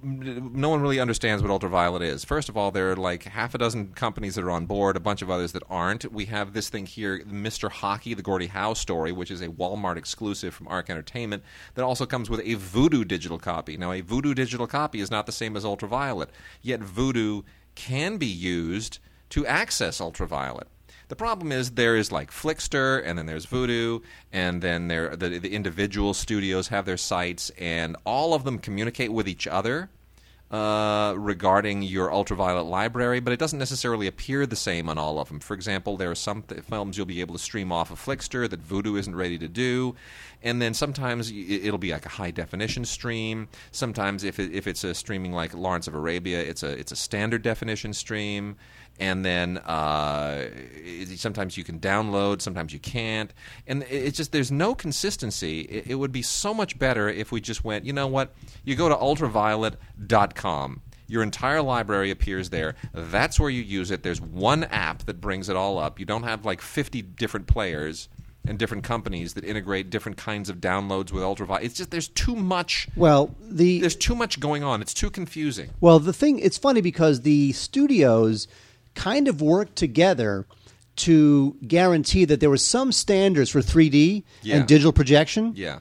no one really understands what Ultraviolet is. First of all, there are like half a dozen companies that are on board, a bunch of others that aren't. We have this thing here, Mr. Hockey, the Gordie Howe story, which is a Walmart exclusive from Arc Entertainment that also comes with a Voodoo digital copy. Now, a Voodoo digital copy is not the same as Ultraviolet, yet Voodoo can be used to access Ultraviolet. The problem is there is like Flickster, and then there's Voodoo, and then the individual studios have their sites, and all of them communicate with each other regarding your Ultraviolet library, but it doesn't necessarily appear the same on all of them. For example, there are some films you'll be able to stream off of Flickster that Voodoo isn't ready to do, and then sometimes it'll be like a high-definition stream. Sometimes if it's a streaming like Lawrence of Arabia, it's a standard-definition stream. And then sometimes you can download, sometimes you can't. And it's just there's no consistency. It would be so much better if we just went, you know what, you go to ultraviolet.com. Your entire library appears there. That's where you use it. There's one app that brings it all up. You don't have like 50 different players and different companies that integrate different kinds of downloads with Ultraviolet. It's just there's too much. Well, there's too much going on. It's too confusing. Well, it's funny because the studios kind of worked together to guarantee that there were some standards for 3D and digital projection. Yeah,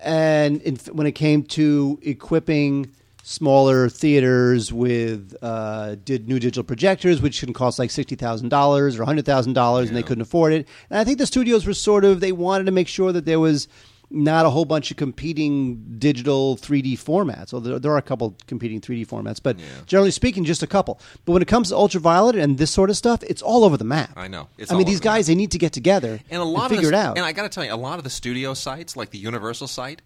and when it came to equipping smaller theaters with new digital projectors, which can cost like $60,000 or $100,000, and they couldn't afford it. And I think the studios were they wanted to make sure that there was not a whole bunch of competing digital 3D formats. Although there are a couple competing 3D formats, but generally speaking, just a couple. But when it comes to Ultraviolet and this sort of stuff, it's all over the map. I know. These guys, they need to get together and figure it out. And I got to tell you, a lot of the studio sites, like the Universal site,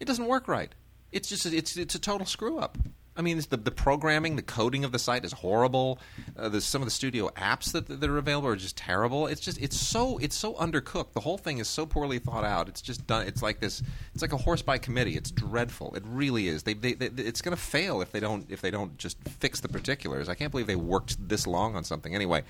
it doesn't work right. It's just it's a total screw up. I mean, the programming, the coding of the site is horrible. Some of the studio apps that are available are just terrible. It's so undercooked. The whole thing is so poorly thought out. It's just done. It's like this. It's like a horse by committee. It's dreadful. It really is. It's going to fail if they don't just fix the particulars. I can't believe they worked this long on something. Anyway,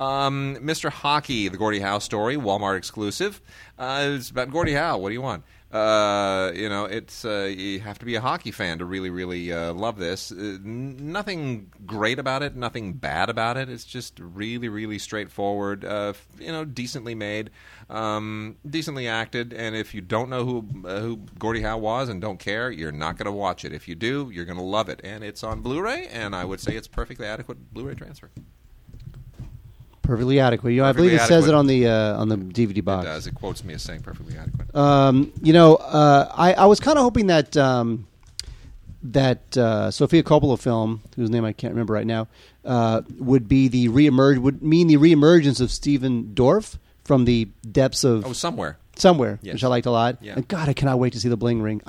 Mr. Hockey, the Gordie Howe story, Walmart exclusive. It's about Gordie Howe. What do you want? It's you have to be a hockey fan to really, really love this. Nothing great about it, nothing bad about it. It's just really, really straightforward. Decently made, decently acted. And if you don't know who Gordie Howe was and don't care, you're not going to watch it. If you do, you're going to love it. And it's on Blu-ray, and I would say it's perfectly adequate Blu-ray transfer. Perfectly adequate. I believe it says it on the DVD box. It does. It quotes me as saying perfectly adequate. I was kind of hoping that that Sofia Coppola film, whose name I can't remember right now, would mean the reemergence of Stephen Dorff from the depths of somewhere, yes, which I liked a lot. Yeah. And God, I cannot wait to see The Bling Ring.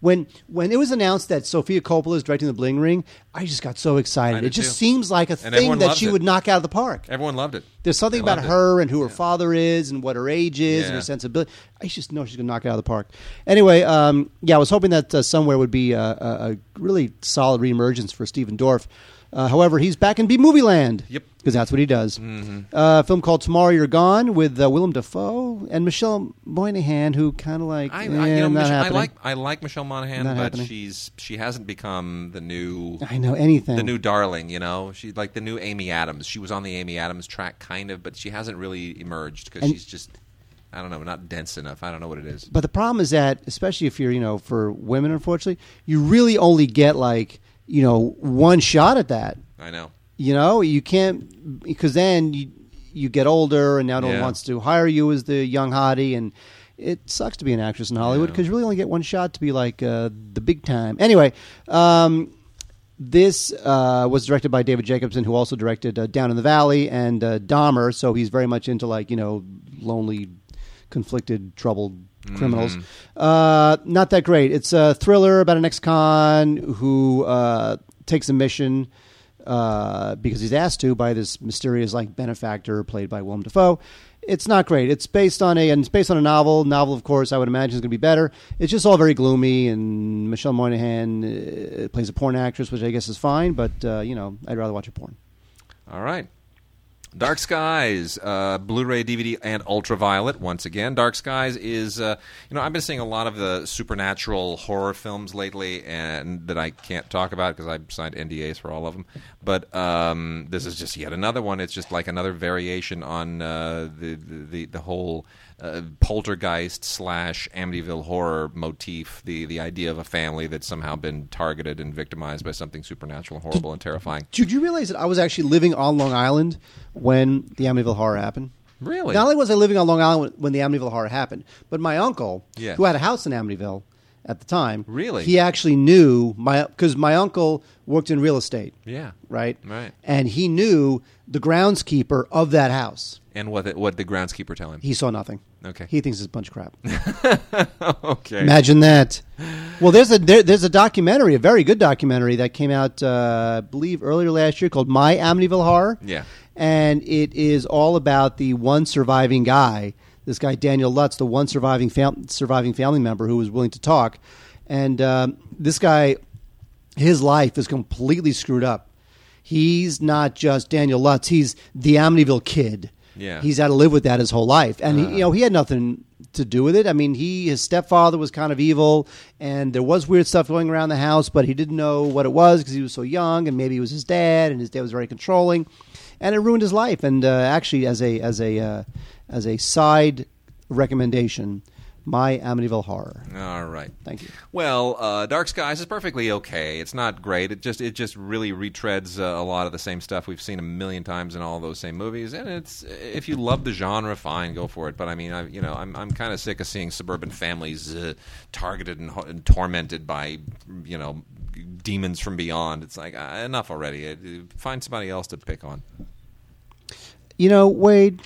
When it was announced that Sofia Coppola is directing The Bling Ring, I just got so excited. It just seems like a thing that she would knock out of the park. Everyone loved it. There's something about her and who her father is and what her age is and her sensibility. I just know she's going to knock it out of the park. Anyway, I was hoping that Somewhere would be a really solid reemergence for Stephen Dorff. However, he's back in B-Movie Land. Yep. Because that's what he does. Mm-hmm. A film called Tomorrow You're Gone with Willem Dafoe and Michelle Moynihan, who kind of like... I like Michelle Monaghan, but she hasn't become the new... I know, anything. The new darling, She's like the new Amy Adams. She was on the Amy Adams track, kind of, but she hasn't really emerged because she's just... I don't know, not dense enough. I don't know what it is. But the problem is that, especially if you're, for women, unfortunately, you really only get like... one shot at that. I know. You can't, because then you you get older and now no one wants to hire you as the young hottie, and it sucks to be an actress in Hollywood because you really only get one shot to be like the big time. Anyway, this was directed by David Jacobson, who also directed Down in the Valley and Dahmer, so he's very much into like, you know, lonely, conflicted, troubled criminals. Not that great. It's a thriller about an ex-con who takes a mission because he's asked to by this mysterious like benefactor played by Willem Dafoe. It's not great. It's based on a novel. Novel, of course, I would imagine is going to be better. It's just all very gloomy, and Michelle Monaghan plays a porn actress, which I guess is fine, but you know, I'd rather watch a porn. All right. Dark Skies, Blu-ray, DVD, and Ultraviolet, once again. Dark Skies is, you know, I've been seeing a lot of the supernatural horror films lately and that I can't talk about because I've signed NDAs for all of them. But this is just yet another one. It's just like another variation on the whole poltergeist slash Amityville horror motif, the idea of a family that's somehow been targeted and victimized by something supernatural, horrible, and terrifying. Did you realize that I was actually living on Long Island when the Amityville horror happened? Really? Not only was I living on Long Island when the Amityville horror happened, but my uncle, who had a house in Amityville at the time, really, he actually knew because my uncle worked in real estate. Yeah. Right. And he knew the groundskeeper of that house. And what did the groundskeeper tell him? He saw nothing. Okay. He thinks it's a bunch of crap. Okay. Imagine that. Well, there's a documentary, a very good documentary that came out, I believe, earlier last year called My Amityville Horror. Yeah. And it is all about the one surviving guy, this guy Daniel Lutz, the one surviving family member who was willing to talk. And this guy, his life is completely screwed up. He's not just Daniel Lutz. He's the Amityville kid. Yeah. He's had to live with that his whole life. And, he had nothing to do with it. I mean, his stepfather was kind of evil, and there was weird stuff going around the house, but he didn't know what it was because he was so young, and maybe it was his dad, and his dad was very controlling, and it ruined his life. And actually, as a side recommendation, My Amityville Horror. All right. Thank you. Well, Dark Skies is perfectly okay. It's not great. It just really retreads a lot of the same stuff we've seen a million times in all those same movies. And it's, if you love the genre, fine, go for it. But I mean, I'm kind of sick of seeing suburban families targeted and tormented by, you know, demons from beyond. It's like enough already. Find somebody else to pick on. You know, Wade,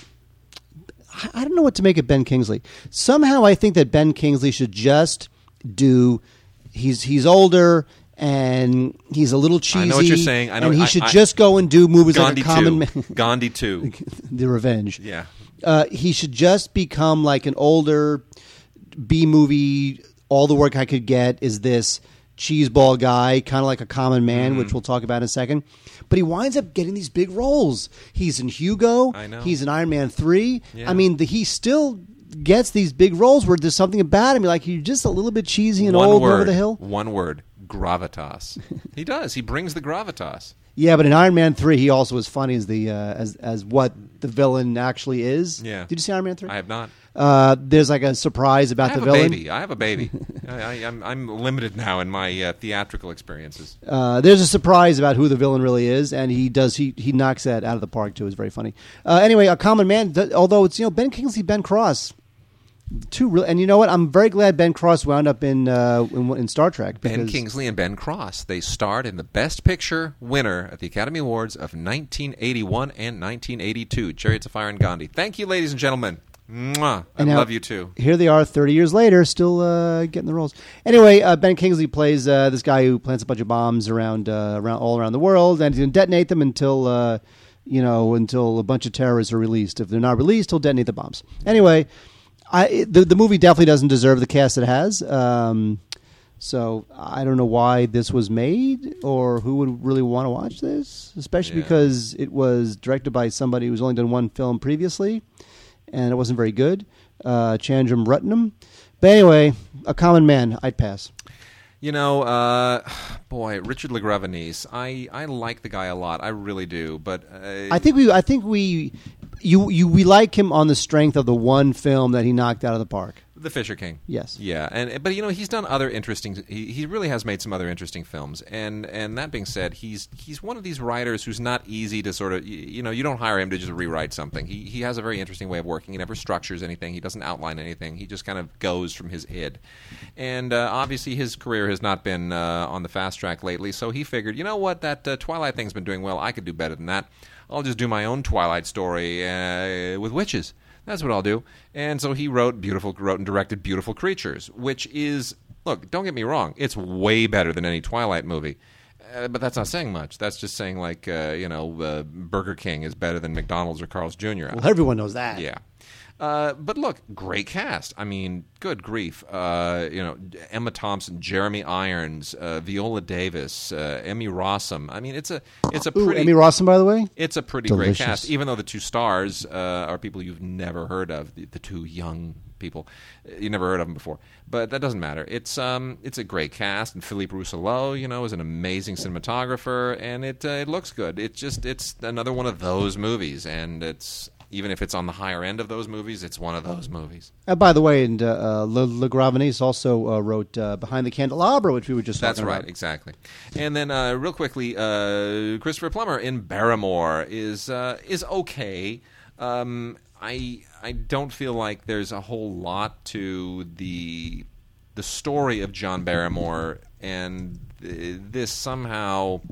I don't know what to make of Ben Kingsley. Somehow I think that Ben Kingsley should just do – he's older and he's a little cheesy. I know what you're saying. I know, and he should just go and do movies Gandhi like a common man. Gandhi 2. The Revenge. Yeah. He should just become like an older B-movie, all the work I could get is this cheeseball guy, kind of like a common man, which we'll talk about in a second. But he winds up getting these big roles. He's in Hugo. I know. He's in Iron Man 3. Yeah. I mean, he still gets these big roles where there's something about him. You're like, you're just a little bit cheesy and old over the hill. One word. Gravitas. He does. He brings the gravitas. Yeah, but in Iron Man 3, he also is funny as the as what the villain actually is. Yeah. Did you see Iron Man 3? I have not. There's like a surprise about the villain. I have a baby. I'm limited now in my theatrical experiences. There's a surprise about who the villain really is, and he knocks that out of the park too. It's very funny. Anyway, a common man. Although it's, you know, Ben Kingsley, Ben Cross. Two real, and you know what? I'm very glad Ben Cross wound up in Star Trek. Ben Kingsley and Ben Cross, they starred in the Best Picture winner at the Academy Awards of 1981 and 1982, Chariots of Fire and Gandhi. Thank you, ladies and gentlemen. Mwah. I love you too. Here they are 30 years later, still getting the roles. Anyway, Ben Kingsley plays this guy who plants a bunch of bombs all around the world, and he's going to detonate them until a bunch of terrorists are released. If they're not released, he'll detonate the bombs. Anyway, the movie definitely doesn't deserve the cast it has, so I don't know why this was made or who would really want to watch this, especially because it was directed by somebody who's only done one film previously, and it wasn't very good, Chandram Ratnam. But anyway, a common man, I'd pass. You know, Richard LaGrevenis. I like the guy a lot. I really do. But I think we like him on the strength of the one film that he knocked out of the park. The Fisher King. Yes. Yeah, but you know, he's done other interesting. He really has made some other interesting films. And that being said, he's one of these writers who's not easy to sort of, you know, you don't hire him to just rewrite something. He has a very interesting way of working. He never structures anything. He doesn't outline anything. He just kind of goes from his id. And obviously his career has not been on the fast track lately. So he figured, you know what, that Twilight thing's been doing well. I could do better than that. I'll just do my own Twilight story with witches. That's what I'll do. And so he wrote and directed Beautiful Creatures, which is, look, don't get me wrong, it's way better than any Twilight movie. But that's not saying much. That's just saying, like, Burger King is better than McDonald's or Carl's Jr. Well, everyone knows that. Yeah. But look, great cast. I mean, good grief. Emma Thompson, Jeremy Irons, Viola Davis, Emmy Rossum. I mean, it's a pretty... Ooh, Emmy Rossum, by the way? It's a pretty delicious, great cast, even though the two stars are people you've never heard of, the two young people. You never heard of them before. But that doesn't matter. It's a great cast, and Philippe Rousselot, you know, is an amazing cinematographer, and it looks good. It's another one of those movies, and it's... Even if it's on the higher end of those movies, it's one of those movies. By the way, and Le Gravenes also wrote Behind the Candelabra, which we were just talking about. That's right, exactly. And then real quickly, Christopher Plummer in Barrymore is okay. I don't feel like there's a whole lot to the story of John Barrymore, and this somehow...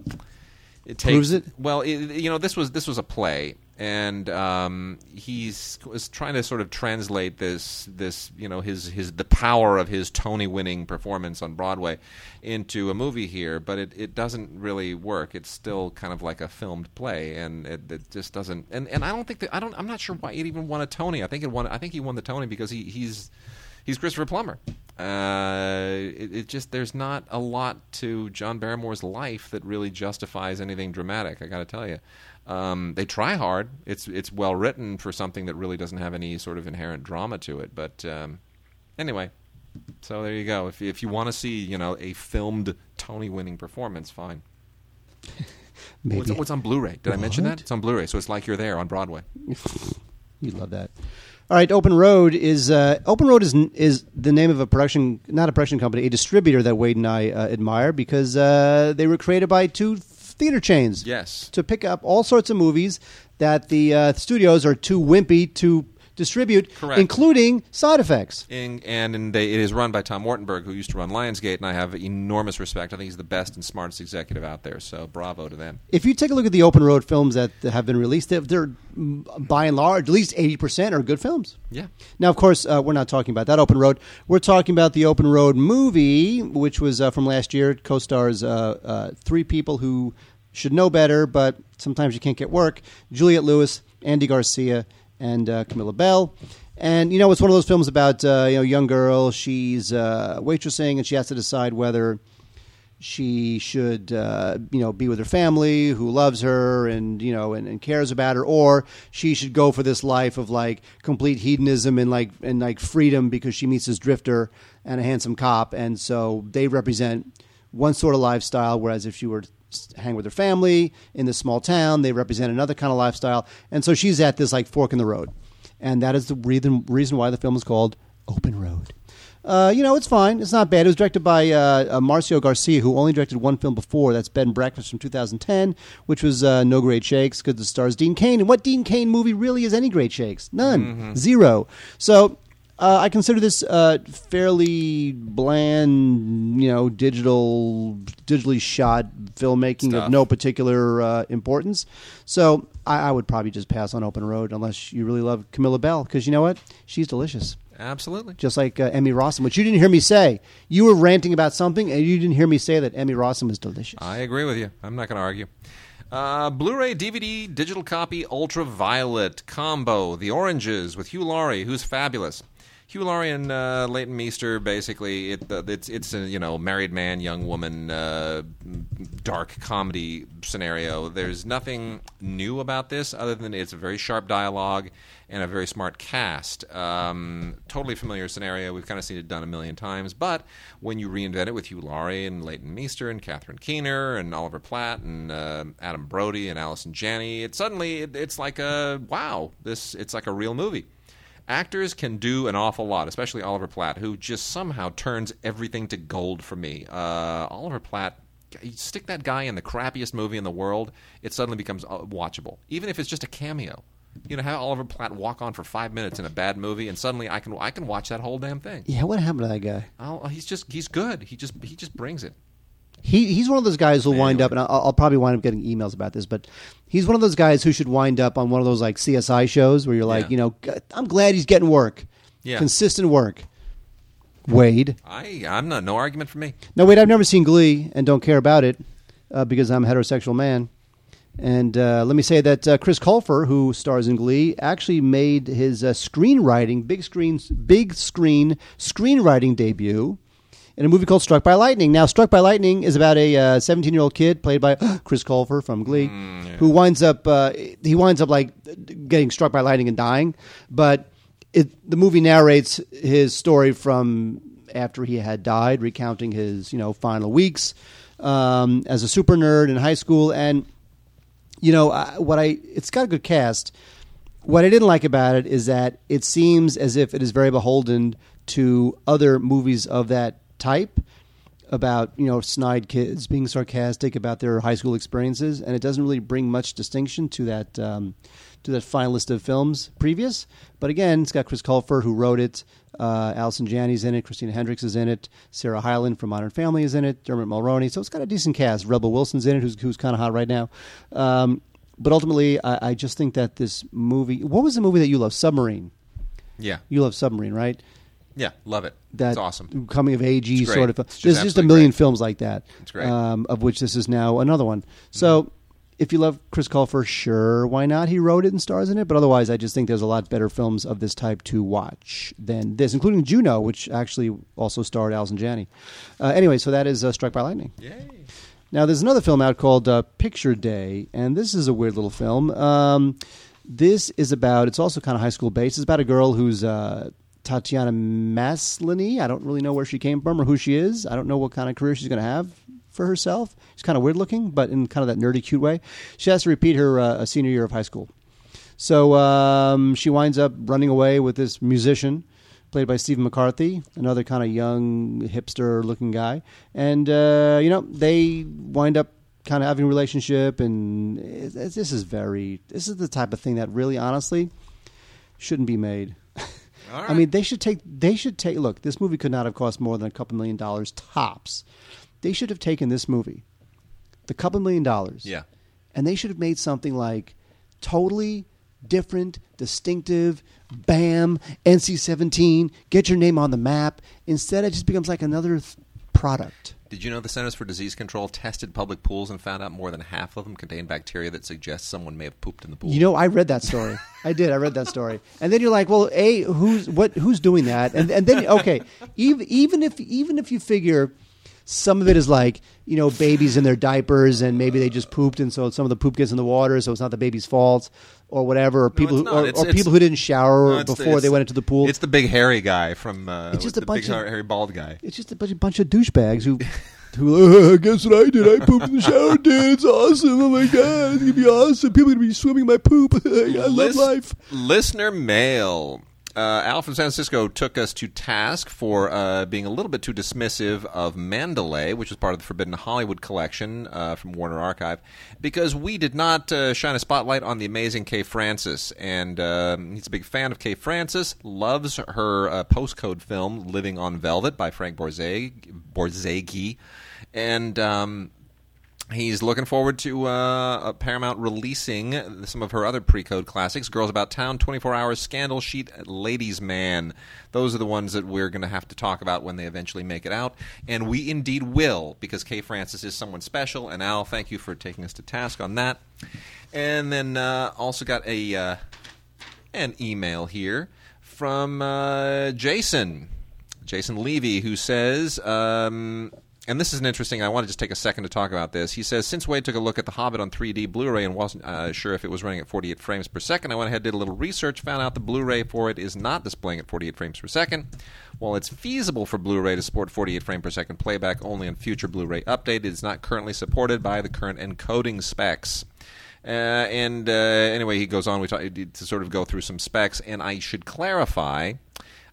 It takes, proves it? Well, this was a play. And was trying to sort of translate this you know, the power of his Tony-winning performance on Broadway into a movie here, but it doesn't really work. It's still kind of like a filmed play, and it just doesn't. And I don't think that I'm not sure why it even won a Tony. I think he won the Tony because he's Christopher Plummer. There's not a lot to John Barrymore's life that really justifies anything dramatic. I got to tell you. They try hard. It's well written for something that really doesn't have any sort of inherent drama to it. But anyway, so there you go. If you want to see, you know, a filmed Tony-winning performance, fine. Maybe. What's on Blu-ray? Did I mention that? It's on Blu-ray, so it's like you're there on Broadway. You love that. All right, Open Road is the name of a production, not a production company, a distributor that Wade and I admire because they were created by two theater chains. Yes. To pick up all sorts of movies that the studios are too wimpy to distribute. Correct. Including Side Effects. It is run by Tom Wartenberg, who used to run Lionsgate, and I have enormous respect. I think he's the best and smartest executive out there, so bravo to them. If you take a look at the Open Road films that have been released, they're by and large, at least 80% are good films. Yeah. Now, of course, we're not talking about that Open Road. We're talking about the Open Road movie, which was from last year. It co-stars three people who should know better, but sometimes you can't get work. Juliette Lewis, Andy Garcia, and Camilla Bell. And, you know, it's one of those films about, a young girl. She's waitressing, and she has to decide whether she should, be with her family who loves her and, you know, and cares about her, or she should go for this life of, like, complete hedonism and freedom because she meets this drifter and a handsome cop. And so they represent one sort of lifestyle, whereas if she were hang with her family in this small town, they represent another kind of lifestyle. And so she's at this like fork in the road, and that is the reason why the film is called Open Road. It's fine. It's not bad. It was directed by Marcio Garcia, who only directed one film before. That's Bed and Breakfast from 2010, which was no great shakes because it stars Dean Cain. And what Dean Cain movie really is any great shakes? None. Mm-hmm. Zero. So I consider this fairly bland, digitally shot filmmaking stuff of no particular importance. So I would probably just pass on Open Road unless you really love Camilla Bell, because you know what? She's delicious. Absolutely. Just like Emmy Rossum, which you didn't hear me say. You were ranting about something, and you didn't hear me say that Emmy Rossum is delicious. I agree with you. I'm not going to argue. Blu-ray, DVD, digital copy, Ultraviolet combo, The Oranges with Hugh Laurie, who's fabulous. Hugh Laurie and Leighton Meester, basically, it's a married man, young woman, dark comedy scenario. There's nothing new about this other than it's a very sharp dialogue and a very smart cast. Totally familiar scenario. We've kind of seen it done a million times. But when you reinvent it with Hugh Laurie and Leighton Meester and Catherine Keener and Oliver Platt and Adam Brody and Allison Janney, it's like a real movie. Actors can do an awful lot, especially Oliver Platt, who just somehow turns everything to gold for me. Oliver Platt, stick that guy in the crappiest movie in the world, it suddenly becomes watchable, even if it's just a cameo. You know, have Oliver Platt walk on for 5 minutes in a bad movie, and suddenly I can watch that whole damn thing. Yeah, what happened to that guy? He's good. He just brings it. He's one of those guys who'll wind up, and I'll probably wind up getting emails about this, but he's one of those guys who should wind up on one of those like CSI shows where you're like, you know, I'm glad he's getting work, consistent work. Wade, I'm not. No argument for me. No, Wade, I've never seen Glee and don't care about it because I'm a heterosexual man. And let me say that Chris Colfer, who stars in Glee, actually made his screenwriting, big screen screenwriting debut in a movie called Struck by Lightning. Now, Struck by Lightning is about a 17-year-old kid played by Chris Colfer from Glee, who winds up like getting struck by lightning and dying. But the movie narrates his story from after he had died, recounting his final weeks as a super nerd in high school. And it's got a good cast. What I didn't like about it is that it seems as if it is very beholden to other movies of that type about, snide kids being sarcastic about their high school experiences, and it doesn't really bring much distinction to that fine list of films previous. But again, it's got Chris Colfer, who wrote it. Allison Janney's in it. Christina Hendricks is in it. Sarah Hyland from Modern Family is in it. Dermot Mulroney. So it's got a decent cast. Rebel Wilson's in it, who's kind of hot right now. But ultimately, I just think that this movie... What was the movie that you love? Submarine. Yeah. You love Submarine, right? Yeah, love it. It's awesome. Coming of age sort of... There's just a million films like that. It's great. Of which this is now another one. So... Mm-hmm. If you love Chris Colfer, sure, why not? He wrote it and stars in it. But otherwise, I just think there's a lot better films of this type to watch than this, including Juno, which actually also starred Allison Janney. Anyway, so that is Struck by Lightning. Yay. Now, there's another film out called Picture Day, and this is a weird little film. This is about, it's also kind of high school based. It's about a girl who's Tatiana Maslany. I don't really know where she came from or who she is. I don't know what kind of career she's going to have for herself. She's kind of weird looking, but in kind of that nerdy, cute way. She has to repeat her senior year of high school. So she winds up running away with this musician played by Steve McCarthy, another kind of young, hipster looking guy. And, they wind up kind of having a relationship. And this is the type of thing that really, honestly, shouldn't be made. All right. I mean, they should take, look, this movie could not have cost more than a couple million dollars tops. They should have taken this movie, the couple million dollars, and they should have made something like totally different, distinctive, bam, NC-17, get your name on the map. Instead, it just becomes like another product. Did you know the Centers for Disease Control tested public pools and found out more than half of them contain bacteria that suggests someone may have pooped in the pool? You know, I read that story. I read that story. And then you're like, well, A, who's doing that? And then, okay, even if you figure... Some of it is like, babies in their diapers and maybe they just pooped and so some of the poop gets in the water so it's not the baby's fault or whatever. Or people who didn't shower before they went into the pool. It's the big hairy guy from hairy bald guy. It's just a bunch of douchebags who guess what I did? I pooped in the shower, dude. It's awesome. Oh, my God. It's going to be awesome. People are going to be swimming in my poop. I love life. Listener mail. Al from San Francisco took us to task for being a little bit too dismissive of Mandalay, which was part of the Forbidden Hollywood collection from Warner Archive, because we did not shine a spotlight on the amazing Kay Francis. And he's a big fan of Kay Francis, loves her postcode film, Living on Velvet, by Frank Borzaghi. And... he's looking forward to Paramount releasing some of her other pre-code classics, Girls About Town, 24 Hours, Scandal Sheet, Ladies' Man. Those are the ones that we're going to have to talk about when they eventually make it out. And we indeed will, because Kay Francis is someone special. And Al, thank you for taking us to task on that. And then also got an email here from Jason Levy, who says... and this is an interesting... I want to just take a second to talk about this. He says, since Wade took a look at The Hobbit on 3D Blu-ray and wasn't sure if it was running at 48 frames per second, I went ahead and did a little research, found out the Blu-ray for it is not displaying at 48 frames per second. While it's feasible for Blu-ray to support 48 frame per second playback only on future Blu-ray update, it is not currently supported by the current encoding specs. And anyway, he goes on to sort of go through some specs, and I should clarify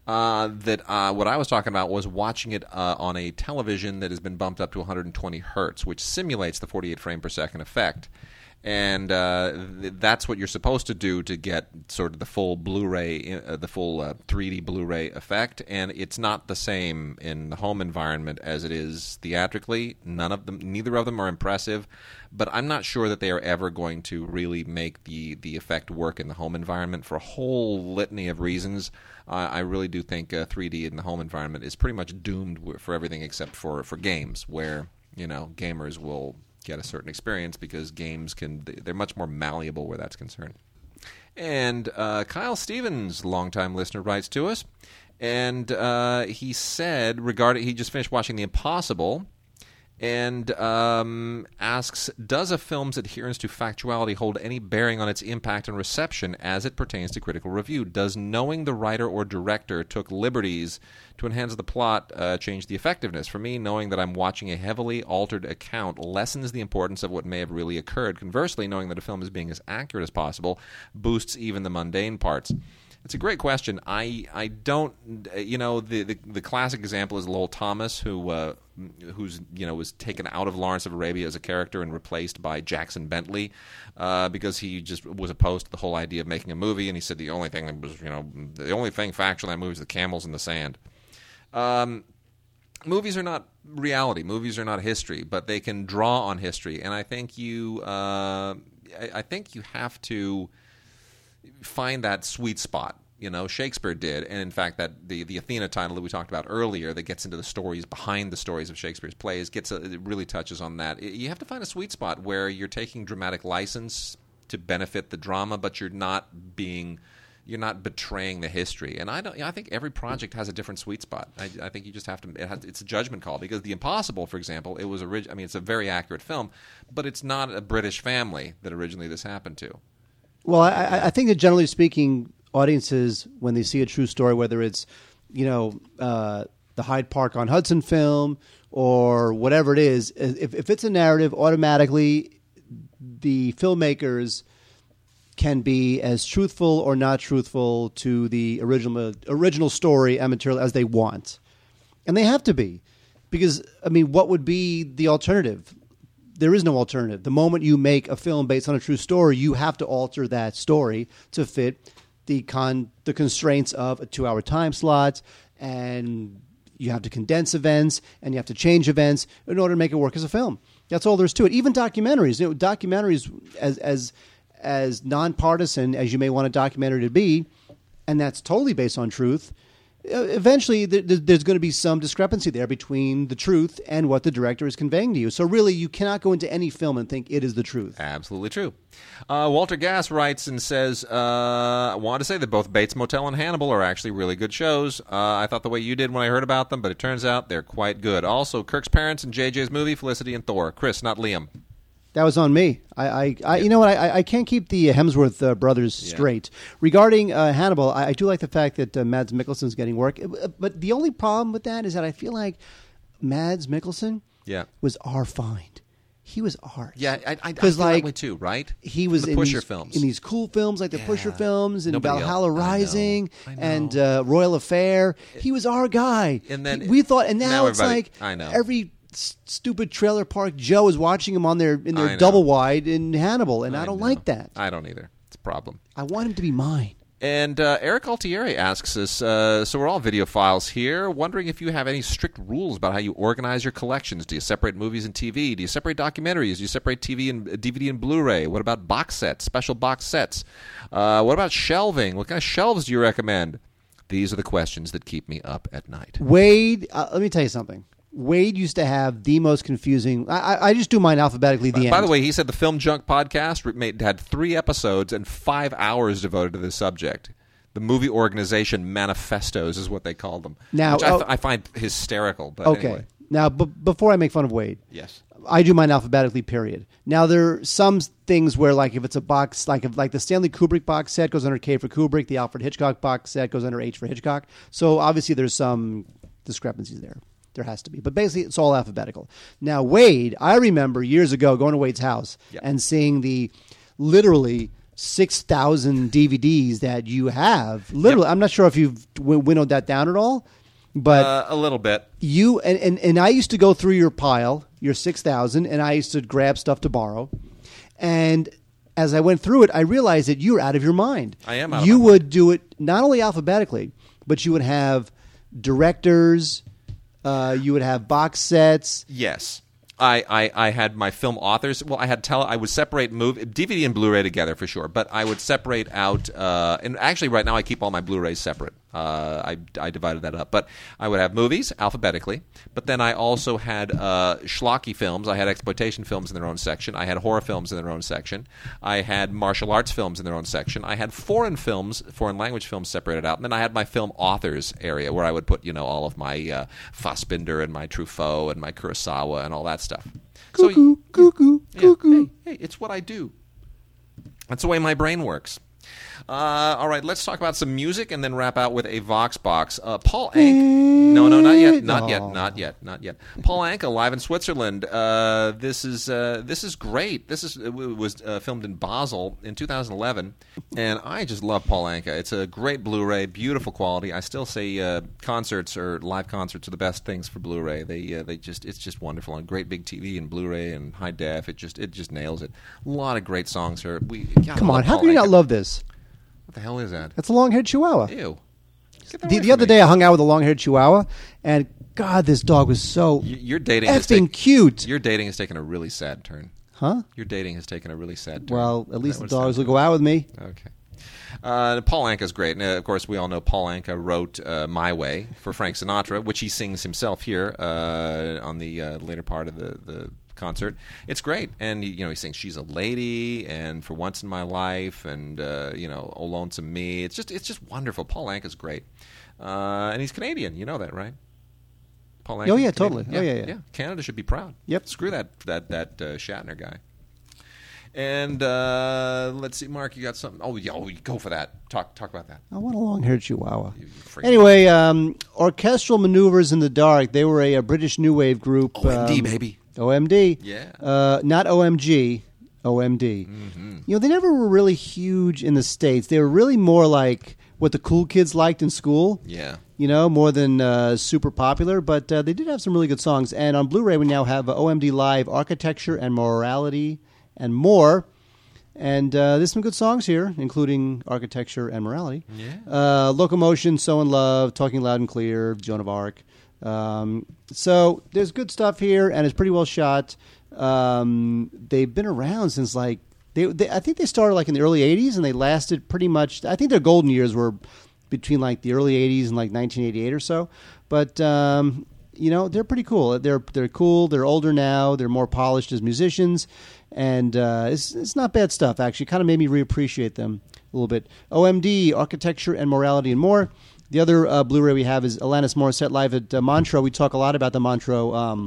that what I was talking about was watching it on a television that has been bumped up to 120 hertz, which simulates the 48 frame per second effect. And that's what you're supposed to do to get sort of the full Blu-ray, the full 3D Blu-ray effect. And it's not the same in the home environment as it is theatrically. Neither of them are impressive. But I'm not sure that they are ever going to really make the effect work in the home environment for a whole litany of reasons. I really do think 3D in the home environment is pretty much doomed for everything except for games, where, you know, gamers will get a certain experience because games they're much more malleable where that's concerned. And Kyle Stevens, longtime listener, writes to us, and he said he just finished watching The Impossible, and asks, does a film's adherence to factuality hold any bearing on its impact and reception as it pertains to critical review? Does knowing the writer or director took liberties to enhance the plot change the effectiveness? For me, knowing that I'm watching a heavily altered account lessens the importance of what may have really occurred. Conversely, knowing that a film is being as accurate as possible boosts even the mundane parts. It's a great question. I don't, you know, the classic example is Lowell Thomas, who's, you know, was taken out of Lawrence of Arabia as a character and replaced by Jackson Bentley because he just was opposed to the whole idea of making a movie, and he said the only thing that was, you know, the only thing factual in that movie is the camels in the sand. Movies are not reality. Movies are not history, but they can draw on history, and I think you have to find that sweet spot. You know, Shakespeare did, and in fact that the Athena title that we talked about earlier that gets into the stories behind the stories of Shakespeare's plays it really touches on that. You have to find a sweet spot where you're taking dramatic license to benefit the drama, but you're not betraying the history. And I think every project has a different sweet spot. I think you just have to. It's a judgment call, because The Impossible, for example, it was I mean, it's a very accurate film, but it's not a British family that originally this happened to. Well, I think that generally speaking, audiences, when they see a true story, whether it's, you know, the Hyde Park on Hudson film or whatever it is, if it's a narrative, automatically the filmmakers can be as truthful or not truthful to the original story and material as they want. And they have to be, because, I mean, what would be the alternative? There is no alternative. The moment you make a film based on a true story, you have to alter that story to fit the constraints of a 2-hour time slot, and you have to condense events, and you have to change events in order to make it work as a film. That's all there is to it. Even documentaries, you know, documentaries as nonpartisan as you may want a documentary to be, and that's totally based on truth. Eventually, there's going to be some discrepancy there between the truth and what the director is conveying to you. So really, you cannot go into any film and think it is the truth. Absolutely true. Walter Gass writes and says, I want to say that both Bates Motel and Hannibal are actually really good shows. I thought the way you did when I heard about them, but it turns out they're quite good. Also, Kirk's Parents and JJ's movie, Felicity and Thor. Chris, not Liam. That was on me. You know what? I can't keep the Hemsworth brothers straight. Yeah. Regarding Hannibal, I do like the fact that Mads Mikkelsen's getting work. But the only problem with that is that I feel like Mads Mikkelsen was our find. He was art. Yeah, I feel that way too, right? He was in Pusher films. In these cool films like the Pusher films and Valhalla Rising and Royal Affair. He was our guy. And then we thought, and now it's like every stupid trailer park Joe is watching him on their double wide in Hannibal, and I don't like that. I don't either. It's a problem. I want him to be mine. And Eric Altieri asks us, so we're all videophiles here, wondering if you have any strict rules about how you organize your collections. Do you separate movies and TV? Do you separate documentaries? Do you separate TV and DVD and Blu-ray? What about box sets, special box sets? What about shelving? What kind of shelves do you recommend? These are the questions that keep me up at night. Wade, let me tell you something. Wade used to have the most confusing. I just do mine alphabetically. By the way, he said the Film Junk podcast had 3 episodes and 5 hours devoted to this subject. The movie organization manifestos is what they call them, now, which I find hysterical. But okay, anyway. Now before I make fun of Wade, yes, I do mine alphabetically. Period. Now there are some things where, like, if it's a box, like the Stanley Kubrick box set goes under K for Kubrick, the Alfred Hitchcock box set goes under H for Hitchcock. So obviously, there's some discrepancies there. There has to be. But basically, it's all alphabetical. Now, Wade, I remember years ago going to Wade's house and seeing the literally 6,000 DVDs that you have. Literally, yep. I'm not sure if you've winnowed that down at all, but a little bit. You and I used to go through your pile, your 6,000, and I used to grab stuff to borrow. And as I went through it, I realized that you were out of your mind. I am. Out You of my would mind. Do it not only alphabetically, but you would have directors. You would have box sets. Yes. I had my film authors. Well, I had I would separate DVD and Blu-ray together for sure, but I would separate out and actually right now I keep all my Blu-rays separate. I divided that up. But I would have movies alphabetically, but then I also had schlocky films. I had exploitation films in their own section. I had horror films in their own section. I had martial arts films in their own section. I had foreign language films separated out. And then I had my film authors area where I would put, all of my Fassbinder and my Truffaut and my Kurosawa and all that stuff. Cuckoo, so, cuckoo, yeah, cuckoo. Hey, it's what I do. That's the way my brain works. All right, let's talk about some music and then wrap out with a Vox Box. Paul Anka. No, not yet. Paul Anka live in Switzerland. This is great. It was filmed in Basel in 2011, and I just love Paul Anka. It's a great Blu-ray, beautiful quality. I still say concerts or live concerts are the best things for Blu-ray. It's just wonderful on great big TV and Blu-ray and high def. It just nails it. A lot of great songs here. Come on, how can you not love this? What the hell is that? That's a long-haired chihuahua. Ew. The other day I hung out with a long-haired chihuahua, and God, this dog was so effing cute. Your dating has taken a really sad turn. Huh? Your dating has taken a really sad turn. Well, at least the dogs will go out with me. Okay. Paul Anka's great. And, of course, we all know Paul Anka wrote My Way for Frank Sinatra, which he sings himself here on the later part of the concert. It's great, and he sings "She's a Lady" and "For Once in My Life" and "Oh Lonesome Me." It's just wonderful. Paul Anka's great, and he's Canadian. You know that, right? Paul Anka. Oh yeah, totally. Yeah, yeah. Canada should be proud. Yep. Screw that Shatner guy. And let's see, Mark, you got something? Oh, yeah, go for that. Talk about that. I want a long-haired chihuahua. Anyway, Orchestral Maneuvers in the Dark. They were a British new wave group. OMD, baby. OMD. Yeah. Not OMG, OMD. Mm-hmm. They never were really huge in the States. They were really more like what the cool kids liked in school. Yeah. More than super popular, but they did have some really good songs. And on Blu-ray, we now have OMD Live, Architecture and Morality and More. And there's some good songs here, including Architecture and Morality. Yeah. Locomotion, So in Love, Talking Loud and Clear, Joan of Arc. So there's good stuff here, and it's pretty well shot. They've been around since I think they started in the early 80s, and they lasted pretty much. I think their golden years were between the early 80s and 1988 or so. But they're pretty cool. They're cool. They're older now. They're more polished as musicians, and it's not bad stuff actually. Kind of made me reappreciate them a little bit. OMD, Architecture and Morality and More. The other Blu-ray we have is Alanis Morissette live at Montreux. We talk a lot about the Montreux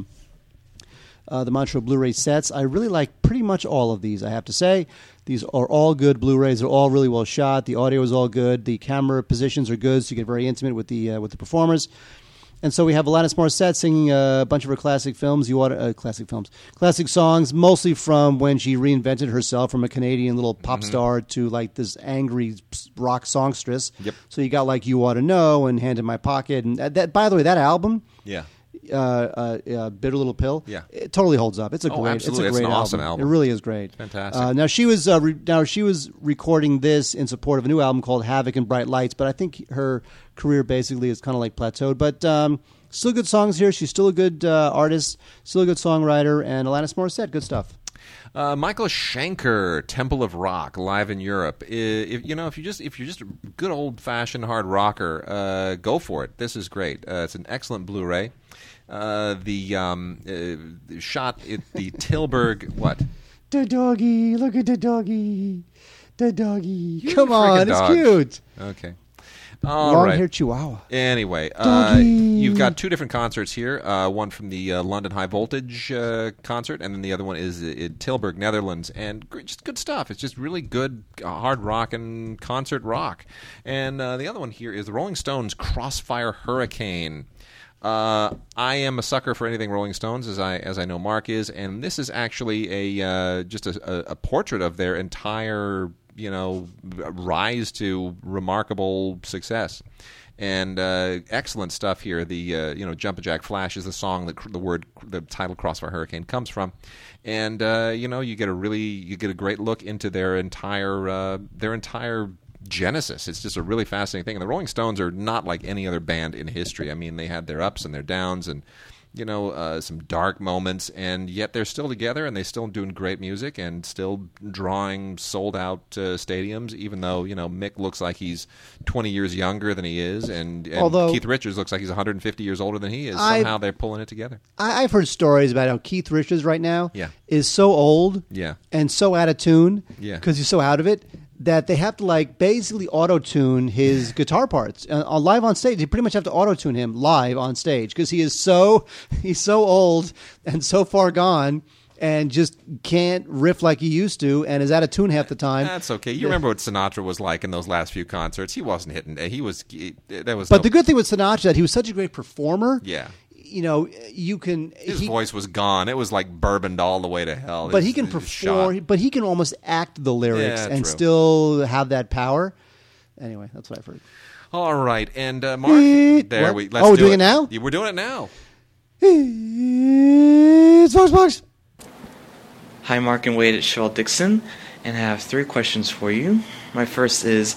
Blu-ray sets. I really like pretty much all of these, I have to say. These are all good Blu-rays. They're all really well shot. The audio is all good. The camera positions are good, so you get very intimate with the performers. And so we have Alanis Morissette singing a bunch of her classic songs, mostly from when she reinvented herself from a Canadian little pop star to this angry rock songstress. Yep. So you got "You Ought to Know" and "Hand in My Pocket," and that. By the way, that album, "Bitter Little Pill," it totally holds up. It's a great, absolutely. It's an awesome album. It really is great. Fantastic. Now she was recording this in support of a new album called "Havoc and Bright Lights," but I think her career basically is kind of plateaued, but still good songs here. She's still a good artist, still a good songwriter, and Alanis Morissette, good stuff. Michael Schenker, Temple of Rock, live in Europe. If you're just a good old fashioned hard rocker, go for it. This is great. It's an excellent Blu-ray. Shot at the Tilburg. What? The doggy, look at the doggy, the doggy. Come on, it's cute. Okay. Long-haired chihuahua. Anyway, you've got two different concerts here. One from the London High Voltage concert, and then the other one is in Tilburg, Netherlands. And just good stuff. It's just really good hard rock and concert rock. And the other one here is the Rolling Stones' Crossfire Hurricane. I am a sucker for anything Rolling Stones, as I know Mark is, and this is actually just a portrait of their entire rise to remarkable success. And excellent stuff here. The Jumpin' Jack Flash is the song that the title "Cross for Hurricane" comes from, and you get a great look into their entire genesis. It's just a really fascinating thing. And the Rolling Stones are not like any other band in history. I mean, they had their ups and their downs, and some dark moments, and yet they're still together, and they're still doing great music, and still drawing sold-out stadiums, even though, Mick looks like he's 20 years younger than he is, and although Keith Richards looks like he's 150 years older than he is. Somehow they're pulling it together. I've heard stories about how Keith Richards right now is so old and so out of tune because he's so out of it, that they have to basically auto-tune his guitar parts live on stage. They pretty much have to auto-tune him live on stage because he's so old and so far gone and just can't riff like he used to and is out of tune half the time. That's okay. You remember what Sinatra was like in those last few concerts. He wasn't hitting. But the good thing with Sinatra is that he was such a great performer. Yeah. His voice was gone. It was like bourboned all the way to hell. But he can perform. But he can almost act the lyrics still have that power. Anyway, that's what I've heard. All right, and Mark, there we. Let's we're doing it now. We're doing it now. It's Fox. Hi, Mark and Wade. It's Cheryl Dixon, and I have three questions for you. My first is,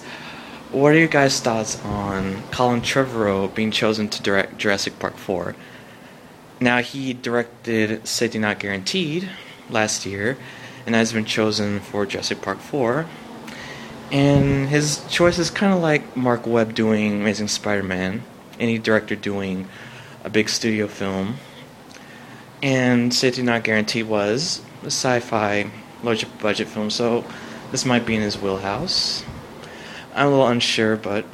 what are your guys' thoughts on Colin Trevorrow being chosen to direct Jurassic Park 4? Now, he directed Safety Not Guaranteed last year and has been chosen for Jurassic Park 4. And his choice is kind of like Mark Webb doing Amazing Spider-Man, any director doing a big studio film. And Safety Not Guaranteed was a sci-fi, large-budget film, so this might be in his wheelhouse. I'm a little unsure, but it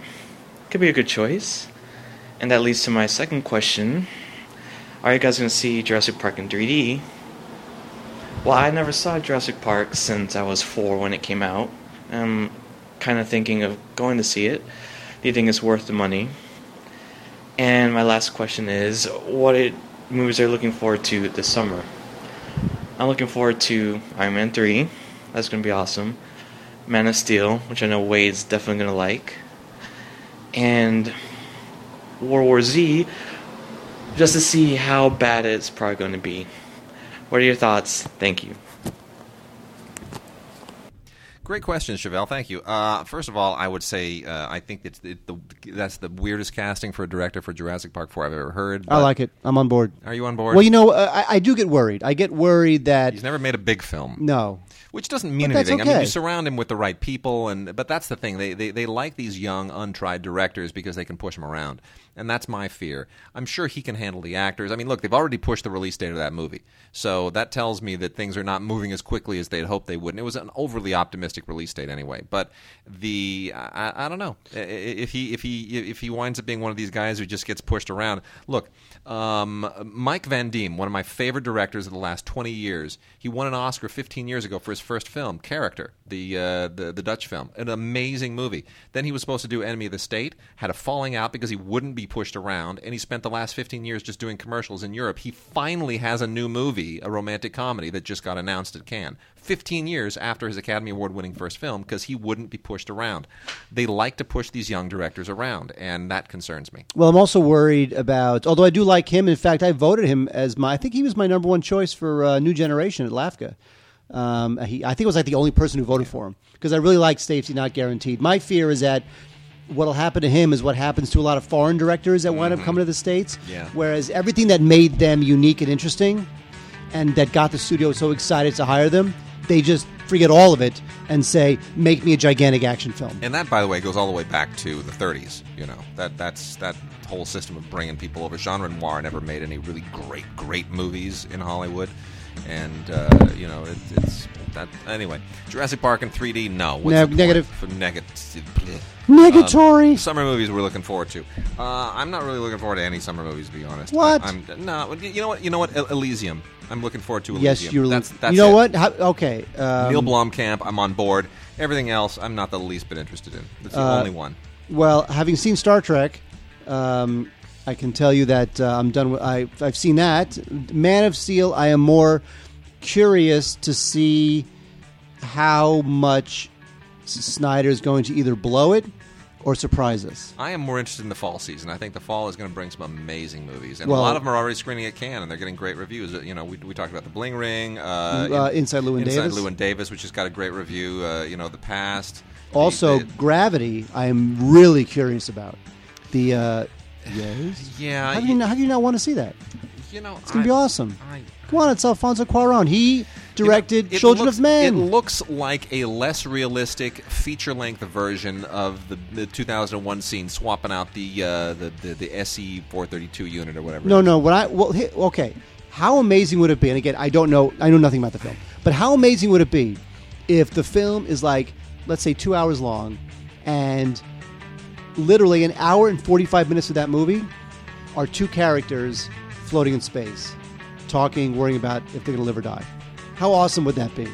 could be a good choice. And that leads to my second question. Are you guys going to see Jurassic Park in 3D? Well, I never saw Jurassic Park since I was 4 when it came out. I'm kind of thinking of going to see it. Do you think it's worth the money? And my last question is, what movies are you looking forward to this summer? I'm looking forward to Iron Man 3. That's going to be awesome. Man of Steel, which I know Wade's definitely going to like, and World War Z, just to see how bad it's probably going to be. What are your thoughts? Thank you. Great question, Chevelle. Thank you. First of all, I would say I think that's the weirdest casting for a director for Jurassic Park 4 I've ever heard. I like it. I'm on board. Are you on board? Well, I do get worried. I get worried that he's never made a big film. No. Which doesn't mean anything. Okay. I mean, you surround him with the right people, but that's the thing. They like these young, untried directors because they can push them around, and that's my fear. I'm sure he can handle the actors. I mean, look, they've already pushed the release date of that movie, so that tells me that things are not moving as quickly as they'd hoped they would. And it was an overly optimistic release date anyway. But I don't know if he winds up being one of these guys who just gets pushed around. Look, Mike Van Diem, one of my favorite directors of the last 20 years, he won an Oscar 15 years ago for his first film, Character, the Dutch film, an amazing movie. Then he was supposed to do Enemy of the State, had a falling out because he wouldn't be pushed around, and he spent the last 15 years just doing commercials in Europe. He finally has a new movie, a romantic comedy that just got announced at Cannes, 15 years after his Academy Award-winning first film, because he wouldn't be pushed around. They like to push these young directors around, and that concerns me. Well, I'm also worried about, although I do like him, in fact, I voted him as I think he was my number one choice for New Generation at LAFCA. I think it was the only person who voted for him because I really like Safety Not Guaranteed. My fear is that what'll happen to him is what happens to a lot of foreign directors that wind up coming to the States. Yeah. Whereas everything that made them unique and interesting and that got the studio so excited to hire them, they just forget all of it and say, make me a gigantic action film. And that, by the way, goes all the way back to the 30s. That's that whole system of bringing people over. Jean Renoir never made any really great movies in Hollywood. And it's that anyway. Jurassic Park in 3D, no. Negatory. Summer movies we're looking forward to. I'm not really looking forward to any summer movies, to be honest. What? You know what? Elysium. I'm looking forward to Elysium. Yes, you're. That's you know it. What? How, okay. Neil Blomkamp. I'm on board. Everything else, I'm not the least bit interested in. That's the only one. Well, having seen Star Trek, I can tell you that I'm done with. I've seen that. Man of Steel, I am more curious to see how much Snyder is going to either blow it or surprise us. I am more interested in the fall season. I think the fall is going to bring some amazing movies. And a lot of them are already screening at Cannes, and they're getting great reviews. You know, we talked about The Bling Ring. Inside Llewyn Davis, which has got a great review. The Past. Also, Gravity, I am really curious about. Yes. Yeah. How do you not want to see that? You know, it's going to be awesome. Come on, it's Alfonso Cuarón. He directed Children of Men. It looks like a less realistic feature-length version of the 2001 scene, swapping out the SE-432 unit or whatever. No. Okay. How amazing would it be? And again, I don't know. I know nothing about the film. But how amazing would it be if the film is like, let's say, 2 hours long, and literally an hour and 45 minutes of that movie are two characters floating in space, talking, worrying about if they're going to live or die. How awesome would that be?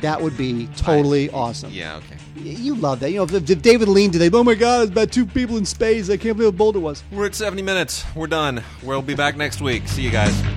That would be totally awesome. Yeah, okay. You love that. You know, if David Lean today, oh my God, it's about two people in space. I can't believe how bold it was. We're at 70 minutes. We're done. We'll be back next week. See you guys.